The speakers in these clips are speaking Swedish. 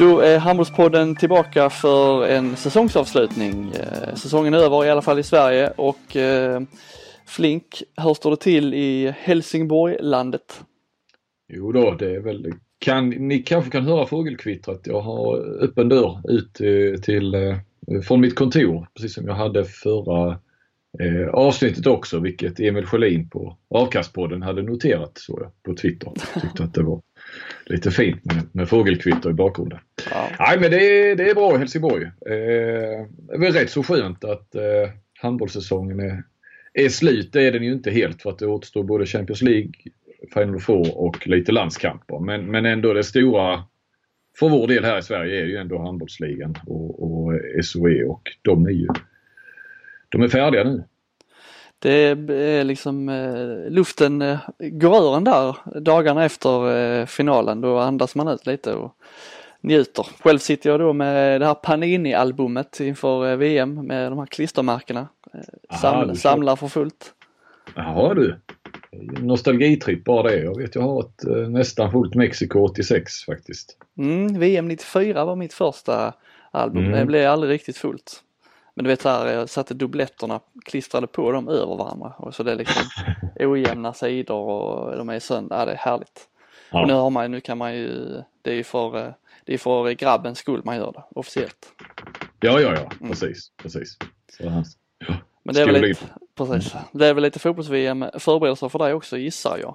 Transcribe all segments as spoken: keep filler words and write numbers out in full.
Då är Handbollspodden tillbaka för en säsongsavslutning. Säsongen är över i alla fall i Sverige. Och eh, Flink, hur står det till i Helsingborg, landet? Jo då, det är väl... Kan, ni kanske kan höra fågelkvittret. Jag har öppen dörr ut till, från mitt kontor. Precis som jag hade förra eh, avsnittet också. Vilket Emil Schelin på Avkastpodden hade noterat, så jag, på Twitter. Tyckte att det var... lite fint med, med fågelkvitter i bakgrunden. Ja. Nej, men det är, det är bra i Helsingborg. Eh, det är väl rätt så skönt att eh, handbollssäsongen är, är slut. Det är den ju inte helt, för att det återstår både Champions League, Final Four och lite landskamper. Men, men ändå det stora för vår del här i Sverige är ju ändå handbollsligan och, och S O E, och de är ju de är färdiga nu. Det är liksom eh, luften eh, går ur den där dagarna efter eh, finalen. Då andas man ut lite och njuter. Själv sitter jag då med det här Panini-albumet inför eh, V M med de här klistermärkena. Eh, Aha, samlar, samlar för fullt. Jaha du, nostalgitripp bara det. Jag vet, jag har ett eh, nästan fullt Mexico åttiosex faktiskt. Mm, V M nittiofyra var mitt första album. Mm. Det blev aldrig riktigt fullt. Men du vet här, jag satte dubbletterna, klistrade på dem över varandra. Och så det är liksom ojämna sidor och de är sönder. Ja, det är härligt. Ja. Och nu, har man, nu kan man ju, det är ju för, det är för grabbens skull man gör det, officiellt. Ja, ja, ja. Precis, mm. precis. Så, ja. Men det är, väl lite, precis. det är väl lite fotbolls-V M förberedelser för dig också, gissar jag.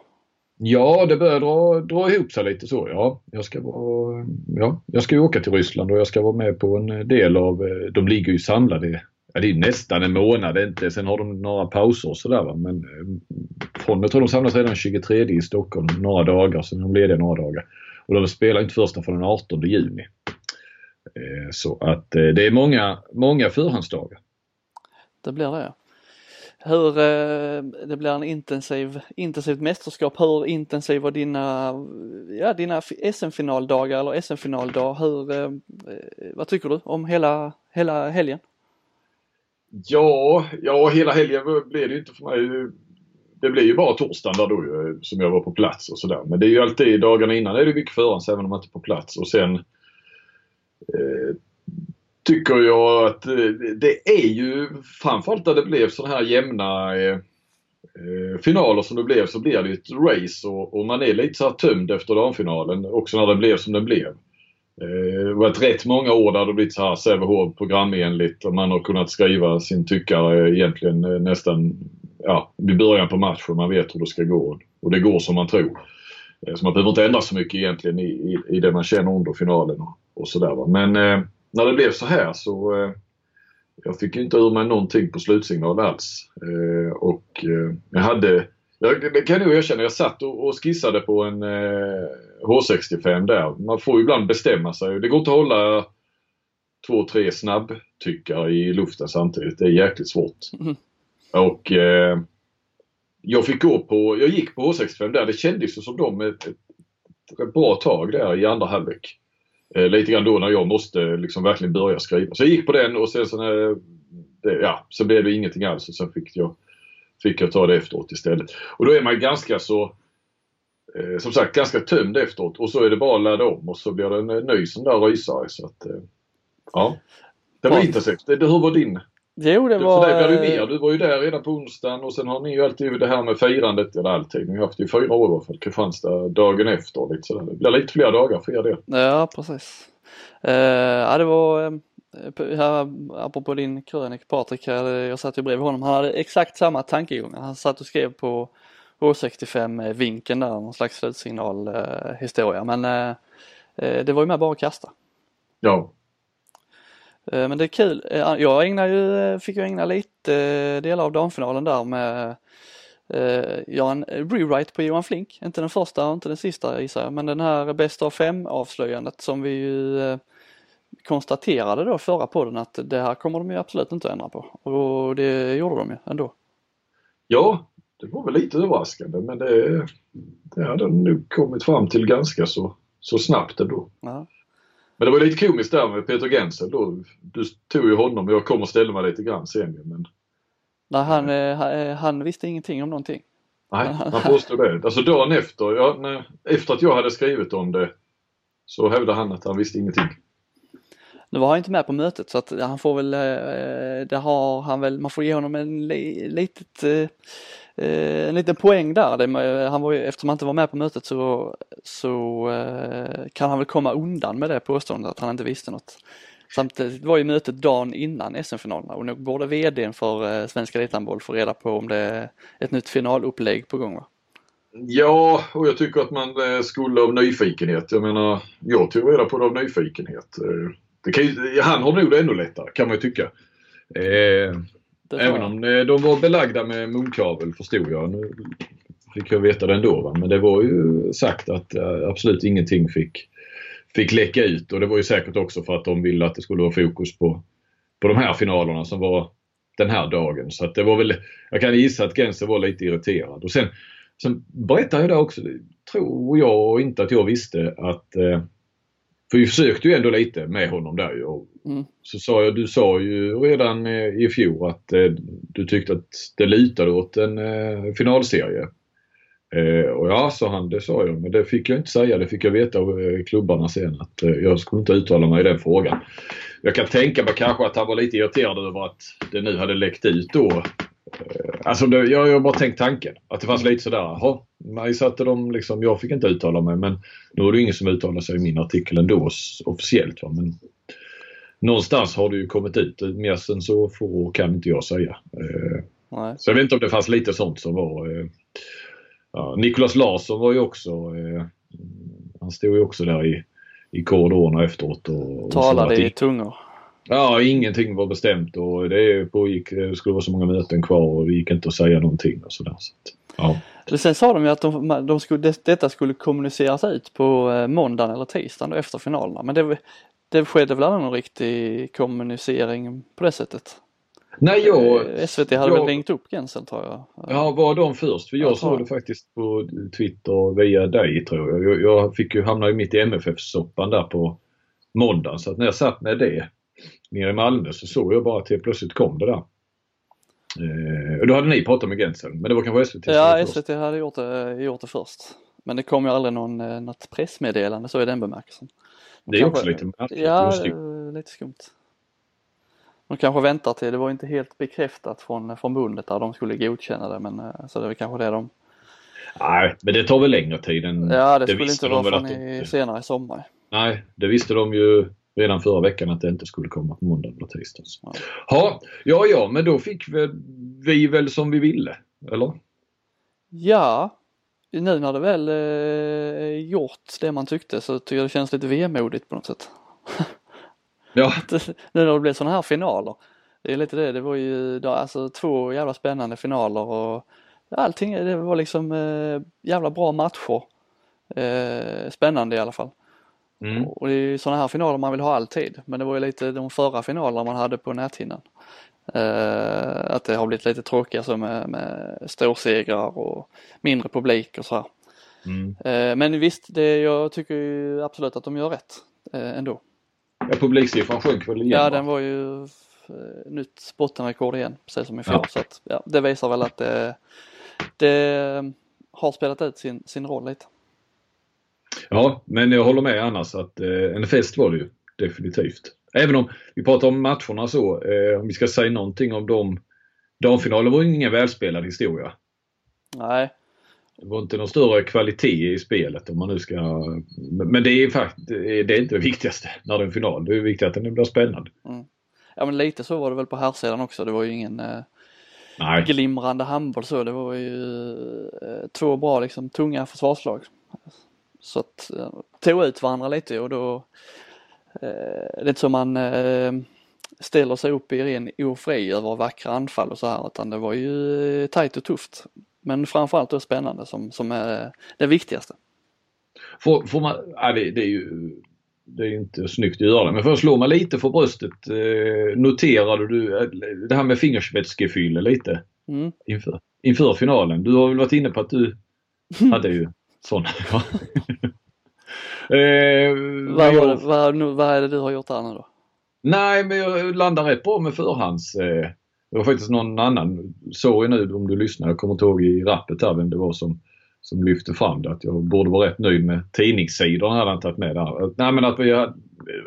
Ja, det börjar dra, dra ihop sig lite så. Ja, jag ska vara, ja, jag ska ju åka till Ryssland och jag ska vara med på en del av, de ligger ju samlade, ja, det är nästan en månad inte, sen har de några pauser och sådär va, men från, jag tror de samlas redan tjugotredje i Stockholm några dagar, sen de lediga några dagar och de spelar inte första från den artonde juni. Så att det är många, många förhandsdagar. Det blir det, ja. Hur det blir en intensiv, intensivt mästerskap. Hur intensiv var dina, ja, dina S M-finaldagar eller S M-finaldag? Hur, vad tycker du om hela, hela helgen? Ja, ja, hela helgen blev det ju inte för mig. Det blev ju bara torsdagen där då som jag var på plats och sådär. Men det är ju alltid dagarna innan det är det mycket förhands även om man inte är på plats. Och sen... Eh, tycker jag att det är ju framförallt där det blev så här jämna eh, finaler som det blev, så blir det ett race och, och man är lite så här tömd efter damfinalen också när det blev som det blev. Eh, det var rätt många år där det blivit så här C V H-programenligt och man har kunnat skriva sin tyckare egentligen nästan, ja, i början på matchen, man vet hur det ska gå och det går som man tror. Eh, så man behöver inte ändra så mycket egentligen i, i, i det man känner under finalen och, och sådär. Men eh, när det blev så här så eh, jag fick ju inte ur mig någonting på slutsignal alls. Eh, och eh, jag hade, jag, det kan jag ju erkänna, jag satt och, och skissade på en eh, H sextiofem där. Man får ju ibland bestämma sig. Det går inte att hålla två, tre snabbtyckare i luften samtidigt. Det är jäkligt svårt. Mm. Och eh, jag fick gå på, jag gick på H sextiofem där. Det kändes ju som de ett, ett, ett bra tag där i andra halvlek. Lite grann då när jag måste liksom verkligen börja skriva. Så jag gick på den och sen så, när, ja, så blev det ingenting alls. Och sen fick jag, fick jag ta det efteråt istället. Och då är man ganska så, eh, som sagt, ganska tömd efteråt. Och så är det bara att ladda om och så blir det en ny sån där rysare. Så att, eh, ja, det var intressant. Det, det, hur var din? Jo, det var... För dig blev du mer. Du var ju där redan på onsdagen och sen har ni ju alltid det här med firandet eller allting. Ni har haft i fyra år i alla fall, Kristianstad dagen efter. Lite sådär. Det blir lite fler dagar för er del. Ja, precis. Uh, ja, det var... Uh, här, apropå din krönik, Patrik, här, jag satt ju bredvid honom. Han hade exakt samma tankegångar. Han satt och skrev på H sextiofem-vinkeln där, någon slags slutsignalhistoria. Uh, Men uh, uh, det var ju med bara att kasta. Ja. Men det är kul. Jag ägnar ju, fick ju ägna lite delar av damfinalen där med Jan, rewrite på Johan Flink. Inte den första och inte den sista gissar jag. Men den här bästa av fem avslöjandet som vi ju konstaterade då förra podden att det här kommer de ju absolut inte ändra på. Och det gjorde de ju ändå. Ja, det var väl lite överraskande men det, det hade nu kommit fram till ganska så, så snabbt ändå. Ja. Men det var lite komiskt där med Peter Gensel då. Du tog ju honom och jag kommer ställa mig lite grann sen. Men... Nej, han, han, han visste ingenting om någonting. Nej, han påstod det. Alltså dagen efter, jag, när, efter att jag hade skrivit om det så hävdar han att han visste ingenting. Nu var han inte med på mötet, så att han får väl, det har han väl, man får ge honom en litet, en liten poäng där. Han var, eftersom han inte var med på mötet så, så kan han väl komma undan med det påståendet att han inte visste något. Samtidigt var ju mötet dagen innan S M-finalerna och nu borde vdn för Svenska Elithandboll få reda på om det är ett nytt finalupplägg på gång, va? Ja, och jag tycker att man skulle av nyfikenhet. Jag menar, jag tog reda på det av nyfikenhet. Det kan ju, han har nog det ännu lättare, kan man ju tycka. Eh, även om de var belagda med munkavel, förstod jag. Nu fick jag veta det ändå, va? Men det var ju sagt att absolut ingenting fick, fick läcka ut. Och det var ju säkert också för att de ville att det skulle vara fokus på, på de här finalerna som var den här dagen. Så att det var väl, jag kan gissa att Gänse var lite irriterad. Och sen, sen berättade jag det också, tror jag inte att jag visste att... Eh, För vi försökte ju ändå lite med honom där. Och mm. Så sa jag, du sa ju redan i fjol att eh, du tyckte att det lutade åt en eh, finalserie. Eh, och ja, sa han, det sa jag. Men det fick jag inte säga, det fick jag veta av eh, klubbarna sen. Att eh, jag skulle inte uttala mig i den frågan. Jag kan tänka mig kanske att han var lite irriterad över att det nu hade läckt ut då. Eh, alltså, det, jag har bara tänkt tanken. Att det fanns lite sådär, jaha. Nej, satte de liksom, jag fick inte uttala mig, men nu är det ingen som uttalar sig i min artikel ändå officiellt, va? Men någonstans har det ju kommit ut, mer sen så får, kan inte jag säga. Nej. Så jag vet inte om det fanns lite sånt som var, ja, Nicolas Larsson var ju också, han stod ju också där i, i korridorerna efteråt och, och talade i tungor. Ja, ingenting var bestämt och det pågick, det skulle vara så många möten kvar och det gick inte att säga någonting och sådär, så att, ja. Men sen sa de ju att de, de skulle, detta skulle kommuniceras ut på måndagen eller tisdagen efter finalerna. Men det, det skedde väl aldrig någon riktig kommunicering på det sättet? Nej, jag, S V T hade jag, väl ringt upp Jensen, tror jag. Ja, var de först? För jag, jag såg det faktiskt på Twitter via dig, tror jag. Jag, jag fick ju hamna mitt i M F F-soppan där på måndagen. Så att när jag satt med det nere i Malmö så såg jag bara att jag plötsligt kom det där. Och då hade ni pratat med Jensen, men det var kanske S V T. Ja, S V T hade gjort det, gjort det först. Men det kom ju aldrig någon, något pressmeddelande så i den bemärkelsen. De det är kanske, också lite märkligt. Ja, lite skumt. De kanske väntar till, det var inte helt bekräftat från förbundet där de skulle godkänna det, men så det var kanske det de... Nej, men det tar väl längre tid än... Ja, det, det skulle inte vara från i, de... senare i sommar. Nej, det visste de ju redan förra veckan att det inte skulle komma på måndag eller tisdag. Ja. Ha, ja, ja, men då fick vi, vi väl som vi ville, eller? Ja, nu när det väl eh, gjort det man tyckte så tycker jag det känns lite vemodigt på något sätt. Ja. Nu när det blev såna här finaler. Det är lite det, det var ju då, alltså, två jävla spännande finaler och allting, det var liksom eh, jävla bra matcher. Eh, spännande i alla fall. Mm. Och det är ju sådana här finaler man vill ha alltid. Men det var ju lite de förra finalerna man hade på näthinnan. Eh, att det har blivit lite tråkiga alltså med, med storsegrar och mindre publik och så här. Mm. Eh, men visst, det, jag tycker ju absolut att de gör rätt eh, ändå. Ja, publiksiffran sjönk väl igen? Ja, va? Den var ju eh, nytt bottenrekord igen, precis som i fjol. Ja. Så att, ja, det visar väl att eh, det har spelat ut sin, sin roll lite. Ja, men jag håller med annars att eh, en fest var det ju, definitivt. Även om vi pratar om matcherna så, eh, om vi ska säga någonting om dem, damfinalen var ju ingen välspelad historia. Nej. Det var inte någon större kvalitet i spelet om man nu ska, men det är faktiskt, det är inte det viktigaste när det är en final. Det är viktigt att den blir spännande. Mm. Ja, men lite så var det väl på här sidan också, det var ju ingen... Eh... Nej. Glimrande handboll så, det var ju eh, två bra liksom, tunga försvarslag. Så att tog ut varandra lite och då eh, lite som man eh, ställer sig upp i ren ofri över vackra anfall och så här, utan det var ju tajt och tufft. Men framförallt då spännande som, som är det viktigaste. Får, får man, ja, det, det är ju det är inte snyggt att göra det, men för att slå mig lite för bröstet, eh, noterade du det här med fingerspetsgefylle lite mm. inför, inför finalen? Du har väl varit inne på att du hade ju sådana. eh, vad, jag... vad, vad, vad är det du har gjort här nu då? Nej, men jag landar rätt bra med förhands. Eh, det var faktiskt någon annan, sorry nu om du lyssnar, jag kommer inte ihåg i rappet här vem det var som, som lyfte fram det, att jag borde vara rätt nöjd med tidningssidorna, hade han tagit med där. Nej, men att jag,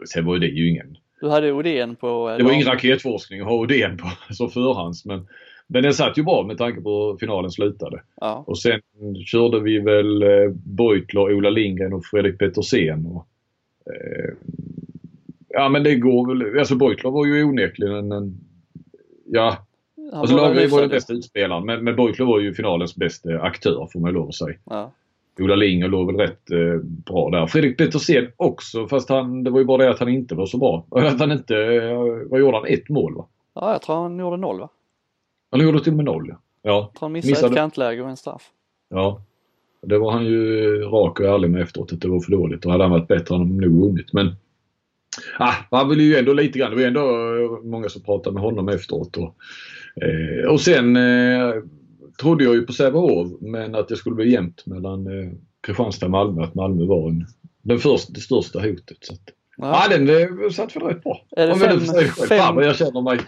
sen var ju det ju ingen. Du hade Odén på... Det var ingen raketforskning att ha Odén på så förhands, men, men den satt ju bra med tanke på hur finalen slutade. Ja. Och sen körde vi väl Bojklöv, Ola Lindgren och Fredrik Petersen och eh, ja, men det går väl, alltså Bojklöv var ju onekligen en, en ja, han alltså Lagerby var den bästa utspelaren, men, men Bojklöv var ju finalens bästa aktör, får man lov att säga. Ja. Ola Lindgren låg väl rätt eh, bra där. Fredrik Petersen också, fast han, det var ju bara det att han inte var så bra. Att han inte, vad gjorde han? Ett mål, va? Ja, jag tror han gjorde noll, va? Han gjorde till och med noll, ja. ja. Han missade, missade ett kantläge och en straff. Ja, det var han ju rak och ärlig med efteråt, att det var för dåligt. Och hade han varit bättre än han nog vunnit, men ah, han ville ju ändå lite grann. Det var ju ändå många som pratade med honom efteråt. Och, eh, och sen eh, trodde jag ju på Sävehof, men att det skulle bli jämnt mellan eh, Kristianstad och Malmö, att Malmö var en, den första, det största hotet. Så att, ja, ah, den eh, satt för rätt bra. Är det om fem, jag, fem... Fan, jag känner mig,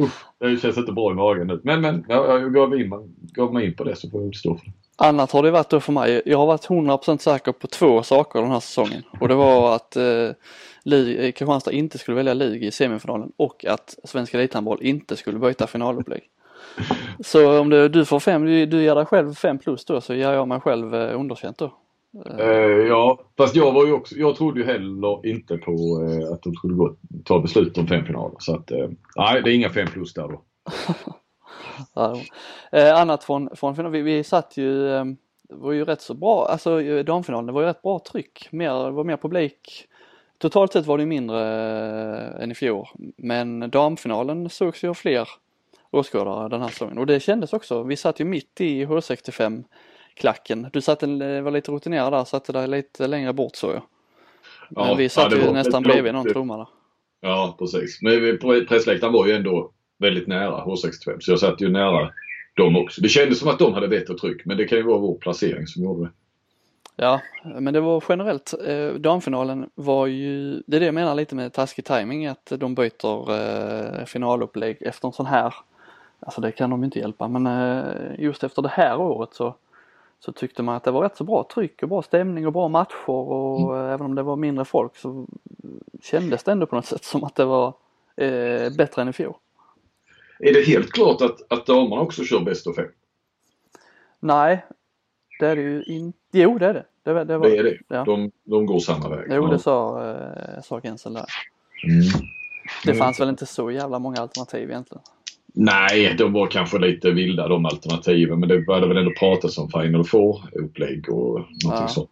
uh, det känns inte bra i magen nu. Men, men jag, jag gav, in, gav mig in på det, så får jag stå för det. Annat har det varit då för mig. Jag har varit hundra procent säker på två saker den här säsongen. Och det var att eh, Lugi, Kristianstad inte skulle välja Lugi i semifinalen och att svenska elithandboll inte skulle byta finalupplägg. Så om du, du får fem, du, du ger dig själv fem plus då, så ger jag mig själv eh, underkänt då. Eh, ja, fast jag var ju också, jag trodde ju heller inte på eh, att de skulle gå, ta beslut om fem finaler. Så att, eh, nej, det är inga fem plus där då. Ja, eh, annat från, från finalen, vi, vi satt ju, eh, var ju rätt så bra, alltså damfinalen, det var ju rätt bra tryck, mer, var mer publik. Totalt sett var det mindre eh, än i fjol, men damfinalen sågs ju av fler åskådare den här säsongen, och det kändes också, vi satt ju mitt i H sextiofem klacken, du satt en, var lite rutinerad där, satt där lite längre bort så jag. Men ja, vi satt ja, ju nästan bredvid någon trumma där. Ja, precis, men pressläktaren var ju ändå väldigt nära H sextiofem, så jag satt ju nära dem också. Det kändes som att de hade bättre tryck, men det kan ju vara vår placering som gjorde det. Ja, men det var generellt, eh, damfinalen var ju, det är det jag menar lite med taskig timing, att de byter eh, finalupplägg efter en sån här, alltså det kan de inte hjälpa, men eh, just efter det här året så, så tyckte man att det var rätt så bra tryck och bra stämning och bra matcher och mm. även om det var mindre folk så kändes det ändå på något sätt som att det var eh, bättre än i fjol. Är det helt klart att, att damerna också kör bäst av fem? Nej, det är det ju inte. Jo, det är det. Det, det, var, det är det. Ja. De, de går samma väg. Jo, det sa, eh, sa Gensel där. Mm. Det fanns mm. väl inte så jävla många alternativ egentligen? Nej, de var kanske lite vilda de alternativen. Men det började väl ändå pratas om Final Four-upplägg och någonting ja. sånt.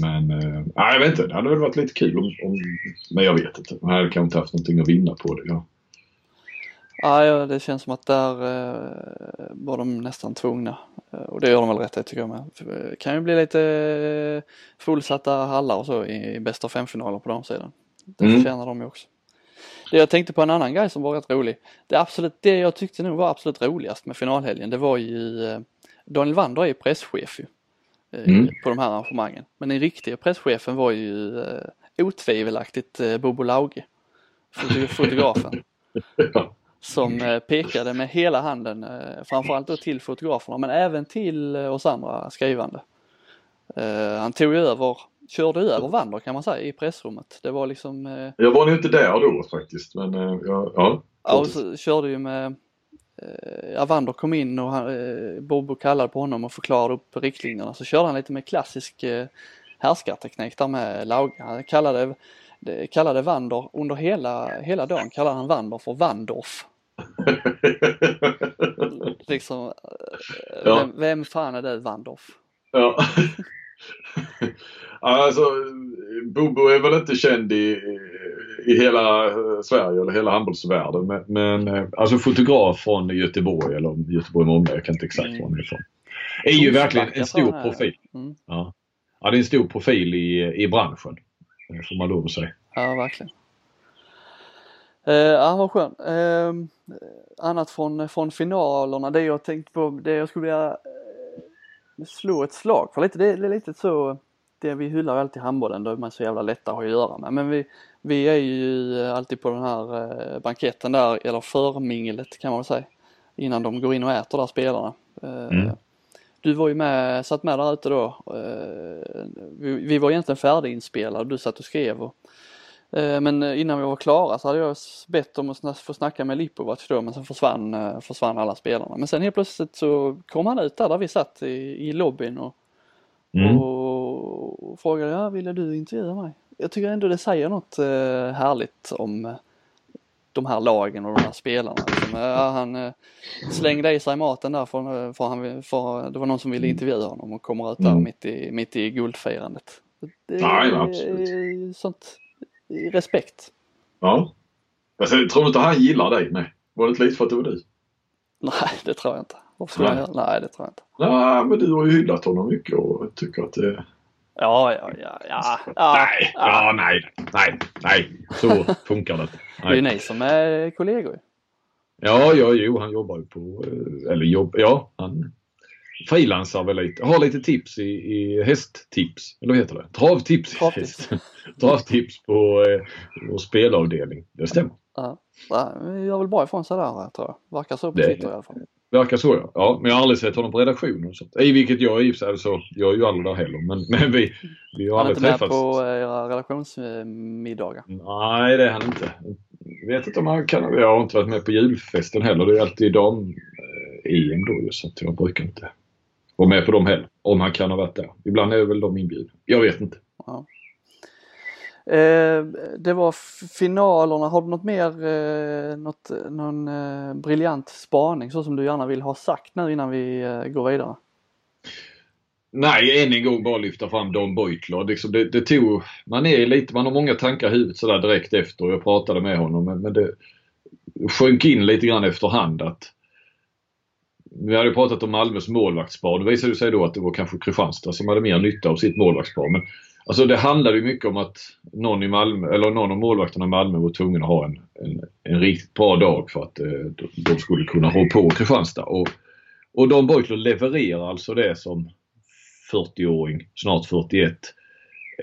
Men, eh, nej, jag vet inte. Det hade väl varit lite kul om, om, men jag vet inte. De här kan inte haft någonting att vinna på det, ja. Ah, ja, det känns som att där eh, var de nästan tvungna. Eh, och det gör de väl rätt i, tycker jag med. Det kan ju bli lite eh, fullsatta hallar och så i, i bästa femfinaler på de sidan. Det mm. förtjänar de ju också. Det jag tänkte på en annan grej som var rätt rolig. Det, absolut, det jag tyckte nog var absolut roligast med finalhelgen, det var ju eh, Daniel Wander är presschef ju, eh, mm. på de här arrangemangen. Men den riktiga presschefen var ju eh, otvivelaktigt eh, Bobo Lauge, fotografen. Ja. Som pekade med hela handen, framförallt då till fotograferna, men även till oss andra skrivande. Uh, han tog över, körde över Wander kan man säga i pressrummet. Det var liksom... Uh, jag var ju inte där då faktiskt, men uh, ja. Ja, ja, och så körde ju med... Uh, ja, Wander kom in och han, uh, Bobo kallade på honom och förklarade upp riktlinjerna. Så körde han lite med klassisk uh, härskarteknik där med Lauge. Han kallade, det, kallade Wander under hela, hela dagen, kallade han Wander för Vandorf. liksom, ja. vem, vem fan är det, Vandorf? Ja. Alltså, Bobo är väl inte känd i, i hela Sverige eller hela handbollsvärlden, men, men alltså fotograf från Göteborg eller Göteborg med område, jag kan inte exakt mm. var han är från. Är ju verkligen en stor profil. Mm. Ja. ja, det är en stor profil i, i branschen, får man lov att säga. Ja, verkligen. Eh, han var skön. Eh, annat från, från finalerna, det jag tänkte på, det jag skulle vilja eh, slå ett slag för lite, det är lite så, det vi hyllar alltid handbollen, då är man så jävla lätt att ha att göra med. Men vi, vi är ju alltid på den här eh, banketten där, eller förminglet kan man väl säga, innan de går in och äter där spelarna. Eh, mm. Du var ju med, satt med där ute då. Vi, vi var egentligen färdiginspelade, du satt och skrev. Och, men innan vi var klara så hade jag bett om att få snacka med Lipovac då, men sen försvann, försvann alla spelarna. Men sen helt plötsligt så kom han ut där, där vi satt i, i lobbyn och, mm. och frågade, ja, ville du intervjua mig? Jag tycker ändå det säger något härligt om de här lagen och de här spelarna. Som, ja, han slängde i sig maten där för, för han, för det var någon som ville intervjua honom och kommer ut där mm. mitt, i, mitt i guldfirandet. Det är, nej, absolut. Sånt respekt. Ja. Jag tror inte han gillar dig? Nej. Var det lite för att det var du? Nej, det tror jag inte. Varför nej. Jag? Nej, det tror jag inte. Nej, men du har ju hyllat honom mycket och tycker att det... Ja, ja, ja, ja, ja. Nej, ja, nej, nej, nej. Så funkar det. Nej. Det är ju ni som är kollegor. Ja, ja, jo, han jobbar ju på, eller jobb, ja, han frilansar väl lite. Har lite tips i, i hästtips, eller heter det? Travtips. Travtips, Travtips på eh, spelavdelning, det stämmer. Ja, jag vill bara ifrån sig där, tror jag. Verkar så på det, Twitter i alla fall. Verkar så, ja. Ja, men jag har aldrig sett honom på redaktionen och sånt. I vilket jag är, så alltså, jag är ju aldrig där heller. Men, men vi, vi har aldrig träffats. Han är inte med på era redaktionsmiddagar? Nej, det är han inte. Jag vet inte om han kan. Jag har inte varit med på julfesten heller. Det är alltid de eh, E M då, så att jag brukar inte vara med på dem heller. Om han kan ha varit där. Ibland är väl de inbjudna. Jag vet inte. Ja. Eh, det var finalerna. Har du något mer eh, något, någon eh, briljant spaning så som du gärna vill ha sagt nu innan vi eh, går vidare? Nej, än en gång bara lyfta fram Don Bojklöv. Liksom det, det tog, man är lite, man har många tankar i huvudet sådär direkt efter. Jag pratade med honom, men, men det sjönk in lite grann efterhand att vi hade pratat om Malmös målvaktspar. Det visade sig då att det var kanske Kristianstad som hade mer nytta av sitt målvaktspar, men alltså det handlade ju mycket om att någon i Malmö, eller någon av målvakterna i Malmö var tvungen att ha en, en, en riktigt bra dag för att eh, de skulle kunna hålla på Kristianstad. Och, och de Bojklöv levererar alltså det som fyrtioåring, snart fyrtioett,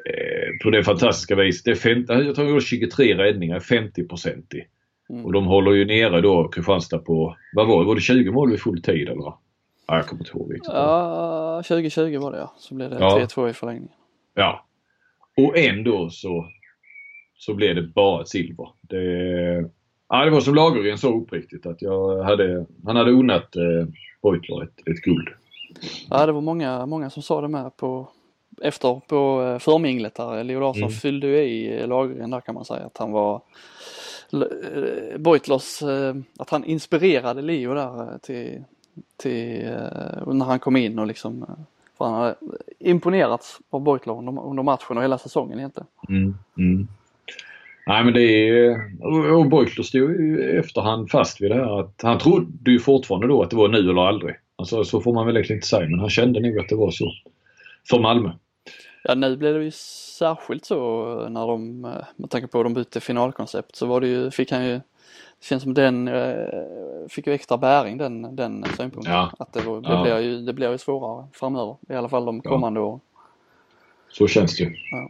eh, på det fantastiska viset. Det är femtio, jag tror det var tjugotre räddningar, femtio procent i. Mm. Och de håller ju nere då Kristianstad på, vad var det, var det tjugo mål vid full tid eller? Ja, jag kommer inte ihåg riktigt. Ja, tjugo tjugo var det ja, så blev det ja. tre två i förlängningen. Ja. Och ändå så, så blev det bara silver. Det, ja, det var som Lagergren så uppriktigt att jag hade, han hade unnat eh, Bojklöv ett, ett guld. Ja, det var många, många som sa det med på, efter på förminglet där. Leo Larsson mm. fyllde ju i Lagergren där kan man säga. Att han var Bojklövs, att han inspirerade Leo där till, till, när han kom in och liksom... Han har imponerats av Bojklöv under, under matchen och hela säsongen egentligen. Mm, mm. Nej, men det är... Bojklöv stod ju efterhand fast vid det här. Att han trodde ju fortfarande då att det var nu eller aldrig. Alltså, så får man väl egentligen inte säga. Men han kände nog att det var så. För Malmö. Ja, nu blev det ju särskilt så när de... Med tanke på hur de bytte finalkoncept så var det ju... Fick han ju... Det känns som den eh, fick ju extra bäring den, den synpunkten. Ja. Att det, var, det, ja. blir ju, det blir ju svårare framöver. I alla fall de kommande ja. åren. Så känns det. Ja.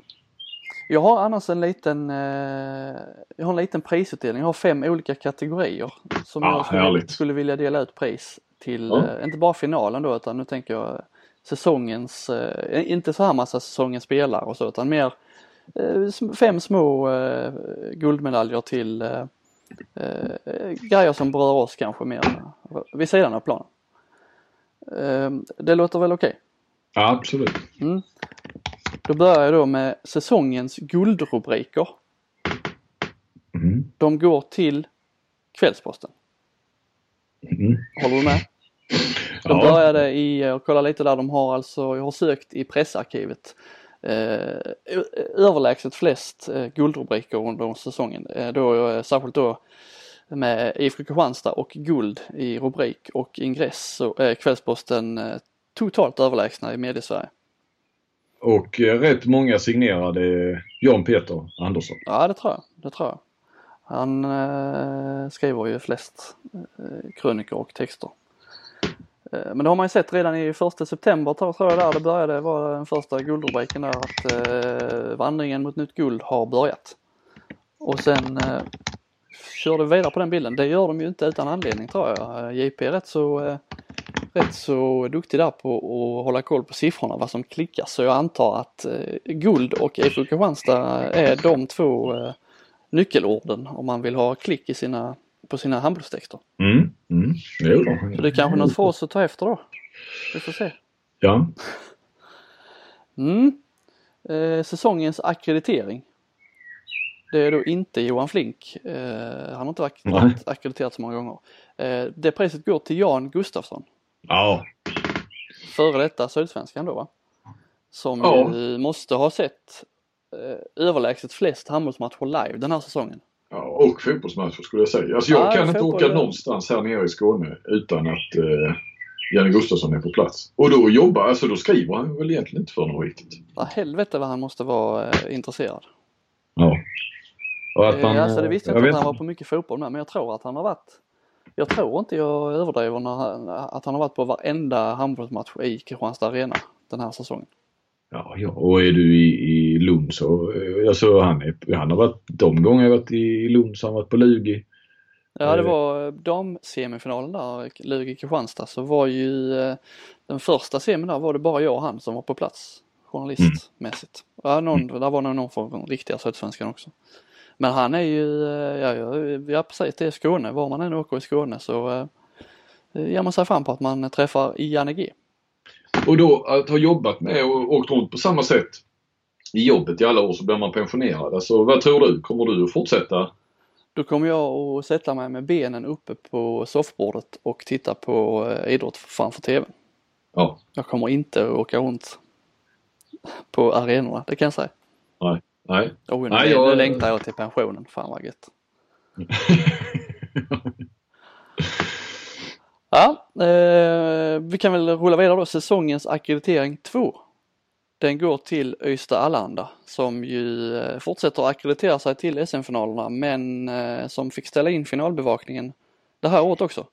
Jag har annars en liten, eh, jag har en liten prisutdelning. Jag har fem olika kategorier som ah, jag skulle, skulle vilja dela ut pris till. Ja. Eh, inte bara finalen då utan nu tänker jag säsongens, eh, inte så här massa säsongens spelare och så utan mer eh, fem små eh, guldmedaljer till... Eh, Eh, grejer som berör oss kanske mer vid sidan av planen. Eh, det låter väl okej? Ja, absolut. Mm. Då börjar jag då med säsongens guldrubriker. Mm. De går till Kvällsposten. Mm. Håller du med? De ja. började i, jag kollar lite där, de har alltså, jag har sökt i pressarkivet. Eh, överlägset flest eh, guldrubriker under säsongen eh, då, eh, särskilt då med I F K Kristianstad och guld i rubrik och ingress och, eh, Kvällsposten eh, totalt överlägsna i Mediesverige och eh, rätt många signerade Jan Peter Andersson. Ja, det tror jag, det tror jag. Han eh, skriver ju flest eh, krönikor och texter. Men det har man ju sett redan i första september tror jag där det började vara den första guldrubriken där att eh, vandringen mot nytt guld har börjat. Och sen eh, körde vi vidare på den bilden. Det gör de ju inte utan anledning tror jag. J P är rätt så eh, rätt så duktig där på att hålla koll på siffrorna, vad som klickar. Så jag antar att eh, guld och E F K Kristianstad är de två eh, nyckelorden om man vill ha klick i sina, på sina handbollstexter. Mm, mm. Jo. Så det är kanske något för oss att ta efter då. Vi får se. Ja. Mm. Eh, säsongens akkreditering. Det är då inte Johan Flink. Eh, han har inte varit Nej. akkrediterad så många gånger. Eh, det priset går till Jan Gustafsson. Ja. Före detta Sydsvenskan då, va? Som ja. ju måste ha sett eh, överlägset flest handbollsmatcher live den här säsongen. Ja, och fotbollsmatcher skulle jag säga. Alltså jag ja, kan inte åka det. någonstans här nere i Skåne utan att eh, Janne Gustafsson är på plats. Och då jobbar, alltså då skriver han väl egentligen inte för något riktigt. Ja, helvete vad han måste vara eh, intresserad. Ja. Att man, alltså det visste jag inte jag att han var på mycket fotboll med, men jag tror att han har varit, jag tror inte jag överdriver när, att han har varit på varenda handbollsmatch i Kristianstad Arena den här säsongen. Ja, ja. Och är du i, i Lund så alltså han, är, han har varit de gånger jag varit i Lund så han har varit på Lugi. Ja, det var de semifinalen där, Lugi Kristianstad, så var ju den första semin där var det bara jag och han som var på plats journalistmässigt. Mm. Ja, någon, mm. Där var nog någon från riktiga Sydsvenskan också. Men han är ju, ja, ja precis, det är Skåne. Var man än åker i Skåne så eh, ger man sig fram på att man träffar Janne G. Och då att ha jobbat med och åkt runt på samma sätt i jobbet i alla år så blir man pensionerad. Alltså vad tror du? Kommer du att fortsätta? Då kommer jag att sätta mig med benen uppe på soffbordet och titta på idrott framför T V:n. Ja. Jag kommer inte att åka runt på arenorna, det kan jag säga. Nej. Nej. Oh, nu, Nej, jag... nu längtar jag till pensionen. Fan vad gött. Ja, eh, vi kan väl rulla vidare då. Säsongens akkreditering två. Den går till Öster Allanda som ju fortsätter att akkreditera sig till S M-finalerna men eh, som fick ställa in finalbevakningen det här året också.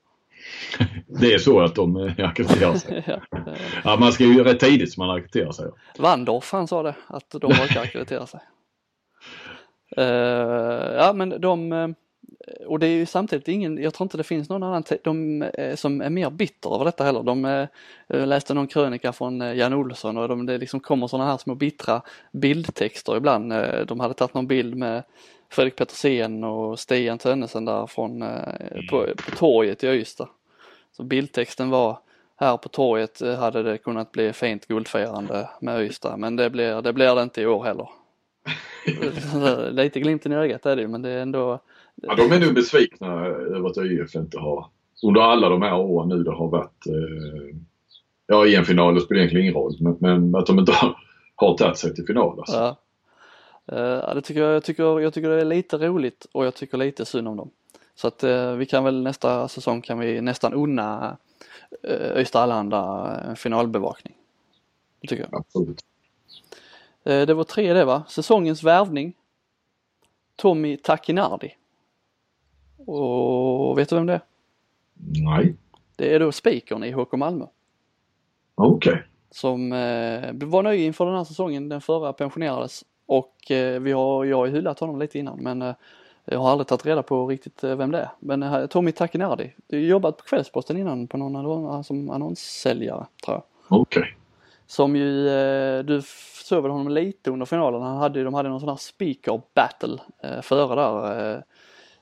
Det är så att de akkrediterar sig. ja, ja, man ska ju rätt tidigt som man akkrediterar sig. Vandorf, han sa det, att de brukar akkreditera sig. Uh, ja, men de, och det är ju samtidigt ingen, jag tror inte det finns någon annan te- de som är mer bitter över detta heller. De läste någon krönika från Jan Olsson och de, det liksom kommer sådana här små bittra bildtexter ibland. De hade tagit någon bild med Fredrik Petersen och Stian Tönnesen där från, på, på torget i Öysta. Så bildtexten var, här på torget hade det kunnat bli fint guldfirande med Öysta, men det blir det, blir det inte i år heller. Lite glimten i ögat är det, men det är ändå... Ja, de är nu besvikna över att ÖIF inte har, under alla de här åren nu det har varit, ja i en final spelar egentligen ingen roll, men, men att de inte har, har tagit sig till final alltså. Ja. Ja, det tycker jag, jag, tycker, jag tycker det är lite roligt och jag tycker lite synd om dem. Så att eh, vi kan väl nästa säsong kan vi nästan unna eh, Öster Allanda en finalbevakning. Det tycker jag. Absolut. Eh, det var tre det va? Säsongens värvning. Tommy Tacchinardi. Och vet du vem det är? Nej. Det är då spikern i H K Malmö. Okej. Okay. Som eh, var nöjd inför den här säsongen. Den förra pensionerades. Och eh, vi har, jag har hyllat honom lite innan men eh, jag har aldrig tagit reda på riktigt eh, vem det är. Men eh, Tommy Tacchinardi, du har jobbat på Kvällsposten innan på någon annan som annonssäljare tror jag. Okej. Okay. Som ju, eh, du såg väl honom lite under finalen. Han hade, de hade någon sån här speaker battle eh, före där. Eh,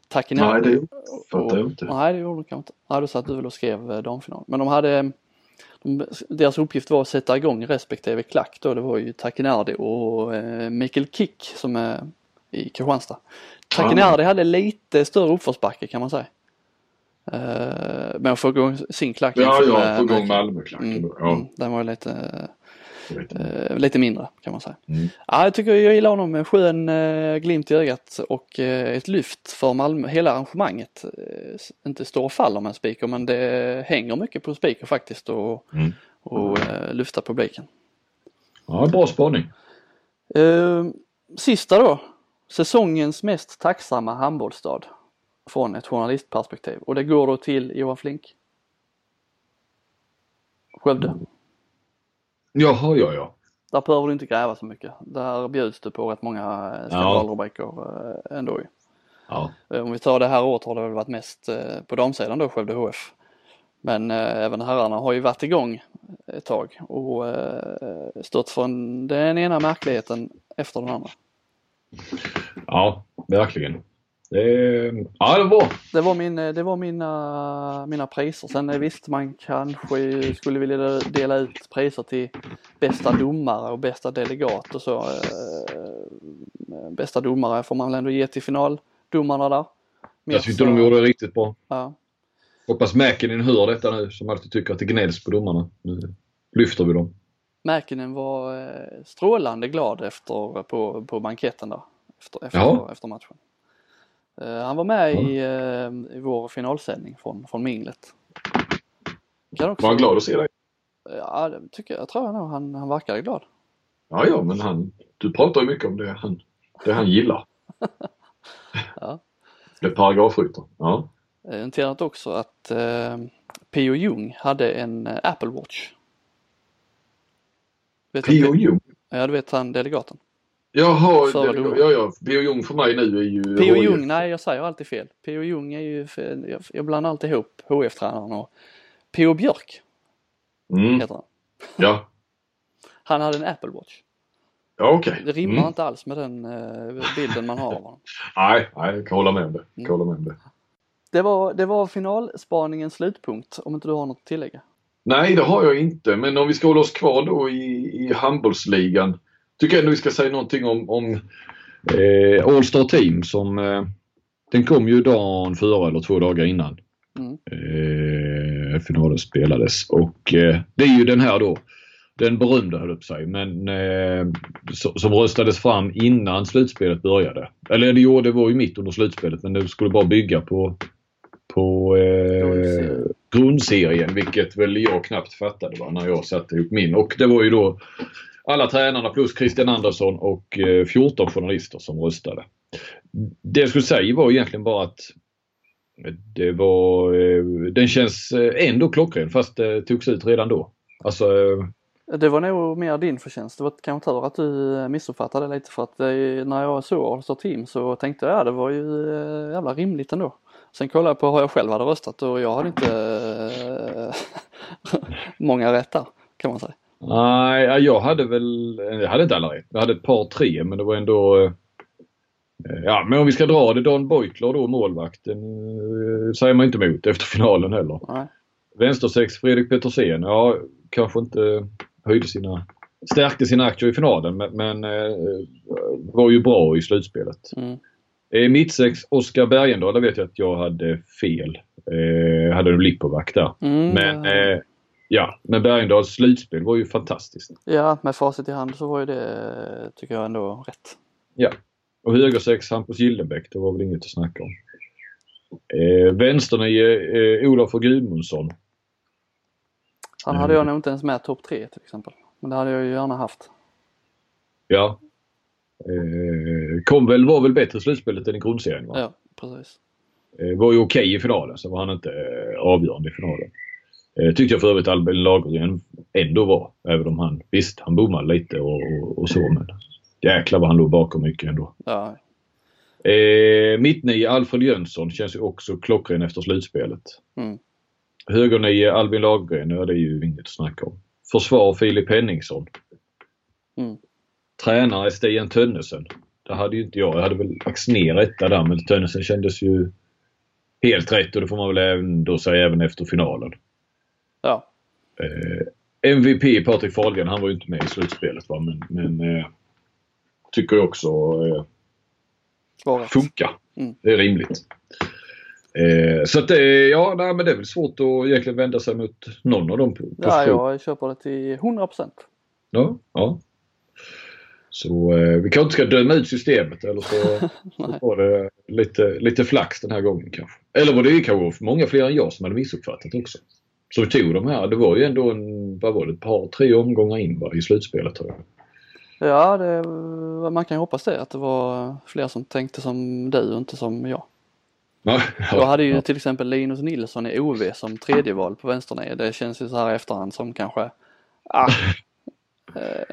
Tacchinardi. Nej, det gjorde jag inte. Nej, det gjorde de inte. Nej, du sa att du väl och skrev eh, damfinal. Men de hade... Deras uppgift var att sätta igång respektive klack då. Det var ju Tacchinardi och eh, Mikael Kick som är i Kristianstad. Tacchinardi hade lite större uppförsbacke kan man säga. Eh, men få igång sin klack. Ja, ja, med, få igång Malmö-klacken. Mm, ja. Mm, den var lite, eh, lite mindre kan man säga. Mm. Ja, jag tycker jag gillar honom. En skön eh, glimt i ögat och eh, ett lyft för Malmö. Hela arrangemanget eh, inte står och faller med en speaker men det hänger mycket på speaker faktiskt och, mm. och eh, lyfta publiken. Ja, bra spaning. Eh, sista då. Säsongens mest tacksamma handbollsstad från ett journalistperspektiv. Och det går då till Johan Flink. Skövde. Mm. Jaha, ja, ja. Där behöver du inte gräva så mycket. Där bjuds du på rätt många skandalrubriker ja. ändå. Ja. Om vi tar det här året har det väl varit mest på damsidan då, Skövde H F. Men eh, även herrarna har ju varit igång ett tag och eh, stått från den ena märkligheten efter den andra. Ja, verkligen. Det, ja, det var. Det var, min, det var mina, mina priser. Sen visst, man kanske skulle vilja dela ut priser till bästa domare och bästa delegat och så. Bästa domare får man väl ändå ge till finaldomarna där. Mer jag tyckte så... de gjorde det riktigt bra. Ja. Hoppas Mäkenin hör detta nu, som alltid tycker att det gnälls på domarna. Nu lyfter vi dem. Mäkenin var strålande glad efter, på, på banketten där, efter, efter, efter matchen. Han var med mm. i, i vår finalsändning från, från Minglet. Kan också... Var han glad att se dig? Ja, det tycker jag, jag tror nog han, han verkar glad. Ja, ja, men han, du pratar ju mycket om det han, det han gillar. Ja. Det paragrafryter. Ja. Noterat också att eh, P O. Jung hade en Apple Watch. P O. Jung? Ja, du vet han, delegaten. Jaha, det, ja, ja. P O. Jung för mig nu är ju... P O. Jung, nej jag säger alltid fel. P O. Jung är ju, jag, jag blandar alltid ihop H F-tränaren och P O. Björk mm. heter han. Ja. Han hade en Apple Watch. Ja, okej. Okay. Det rimmar mm. inte alls med den bilden man har av honom. Nej, nej, jag kan hålla med om det. Mm. Hålla med om det. Det var, det var finalspaningens slutpunkt, om inte du har något att tillägga. Nej, det har jag inte. Men om vi ska hålla oss kvar då i, i handbollsligan, tycker jag ändå vi ska säga någonting om, om eh, All-Star Team som eh, den kom ju dagen före eller två dagar innan mm. eh, finalen spelades. Och eh, det är ju den här då, den berömda höll upp sig, men eh, som, som röstades fram innan slutspelet började. Eller jo, det var ju mitt under slutspelet, men det skulle bara bygga på på eh, grundserien, vilket väl jag knappt fattade va, när jag satte ihop min. Och det var ju då alla tränarna plus Christian Andersson och fjorton journalister som röstade. Det jag skulle säga var egentligen bara att det var, den känns ändå klockren fast det togs ut redan då. Alltså, det var nog mer din förtjänst. Det var kanske tur att du missuppfattade lite, för att när jag såg All-Star Team så tänkte jag att det var ju jävla rimligt ändå. Sen kollade jag på hur jag själv hade röstat och jag hade inte många rätta kan man säga. Nej, jag hade väl jag hade inte alla rätt. Jag hade ett par tre, men det var ändå ja, men om vi ska dra det, Dan Bojklöv då, målvakten, säger man inte emot efter finalen heller. Nej. Vänstersex Fredrik Petersen, ja, kanske inte höjde sina stärkte sina aktier i finalen, men, men var ju bra i slutspelet. Mm. Mittsex Oskar Bergendahl, där vet jag att jag hade fel. Eh, hade du Lipovac där. Mm, men eh, ja, men Bergendahls slutspel var ju fantastiskt. Ja, med facit i hand så var ju det, tycker jag, ändå rätt. Ja, och högersex Hampus Gildenbeck, det var väl inget att snacka om. Eh, vänstern är eh, Olof och Gudmundsson. Han hade eh. jag nog inte ens med topp tre till exempel. Men det hade jag ju gärna haft. Ja. Eh, kom väl, var väl bättre i slutspelet än i grundserien va? Ja, precis. Eh, var ju okej okay i finalen, så var han inte eh, avgörande i finalen. Tyckte jag för övrigt Albin Lagergren ändå var, även om han, visst, han bommade lite och, och, och så, men jäklar vad han låg bakom mycket ändå. Ja. Eh, mittnio Alfred Jönsson känns ju också klockren efter slutspelet. Mm. Högernio Albin Lagergren, ja, det är ju inget att snacka om. Försvar Filip Henningsson. Mm. Tränare Stian Tönnesen. Det hade ju inte jag, jag hade väl lagt ner rätta där, men Tönnesen kändes ju helt rätt och det får man väl ändå säga även efter finalen. Ja. Eh, M V P Patrik Falgren, han var ju inte med i slutspelet va, men, men eh, tycker jag också eh, funkar. Mm. Det är rimligt. Eh, så att det, ja, nej, men det är väl svårt att egentligen vända sig mot någon av dem. På, på ja, skog. Jag köper det till hundra procent. Ja, ja. Så eh, vi kanske inte ska döma ut systemet, eller så, så var det lite, lite flax den här gången kanske. Eller var det ju kanske många fler än jag som hade missuppfattat också. Så vi tog de här, det var ju ändå en, vad var det, ett par, tre omgångar in var, i slutspelet tror jag. Ja, det, man kan ju hoppas det, att det var fler som tänkte som dig och inte som jag. Ja, ja, jag hade ju ja. till exempel Linus Nilsson i O V som tredjeval på vänsterna. Det känns ju så här efterhand som kanske, ah,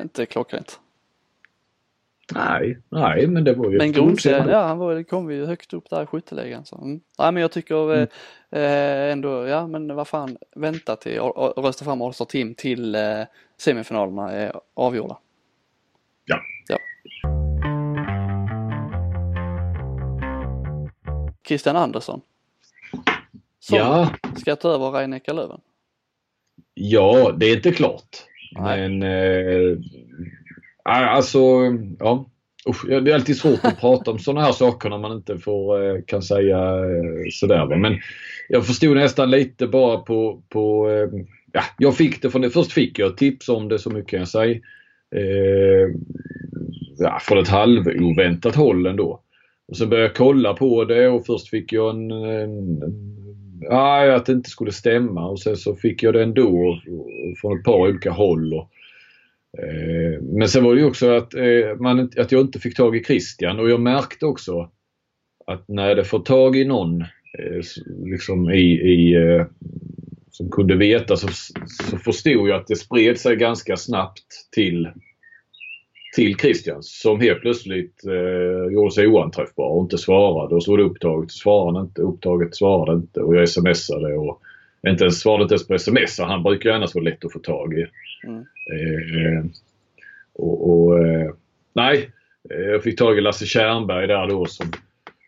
inte klockrent. Nej, nej, men det var ju... Men grundserien, ja, han var, kom ju högt upp där i skyttelägen. Så. Mm. Nej, men jag tycker mm. eh, ändå, ja, men vad fan, vänta till och, och rösta fram Allstar Team till eh, semifinalerna är avgjorda. Ja. Ja. Christian Andersson. Så, ja. Ska jag ta över Reinecke Löven? Ja, det är inte klart. Nej. Men... Eh, alltså, ja. Usch, det är alltid svårt att prata om sådana här saker när man inte får, kan säga sådär. Men jag förstod nästan lite bara på, på ja, jag fick det från det. Först fick jag tips om det, så mycket jag säger. Eh, ja, från ett halvoväntat håll ändå. Och sen började jag kolla på det, och först fick jag en, en, ja, att det inte skulle stämma. Och sen så fick jag det ändå från ett par olika håll, och men sen var det ju också att, man, att jag inte fick tag i Christian, och jag märkte också att när det får tag i någon liksom i, i, som kunde veta, så, så förstod jag att det spred sig ganska snabbt till, till Christian, som helt plötsligt eh, gjorde sig oanträffbar och inte svarade, och så var det upptaget, svarade inte, upptaget svarade inte, och jag smsade och inte ens svarade inte ens på sms, och han brukar gärna så lätt att få tag i. Mm. Eh, och, och eh, nej, jag fick tag i Lasse Kärnberg där då, som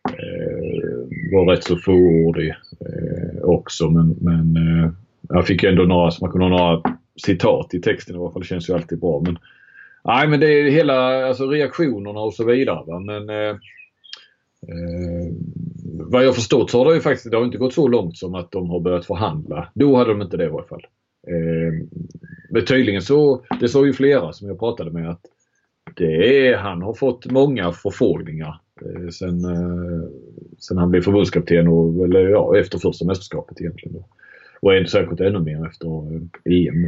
eh, var rätt så fåordig eh, också, men, men eh, jag fick ändå några, så man kunde ha några citat i texten i alla fall, det känns ju alltid bra. Men nej, men det är hela, alltså reaktionerna och så vidare, va? Men eh, Eh, vad jag förstått så har det ju faktiskt, det har inte gått så långt som att de har börjat förhandla. Då hade de inte det i varje fall. Eh, men tydligen så, det såg ju flera som jag pratade med, att det är, han har fått många förfrågningar eh, sen, eh, sen han blev förbundskapten, och, eller ja, efter första mästerskapet egentligen då. Och är säkert ännu mer efter eh, E M.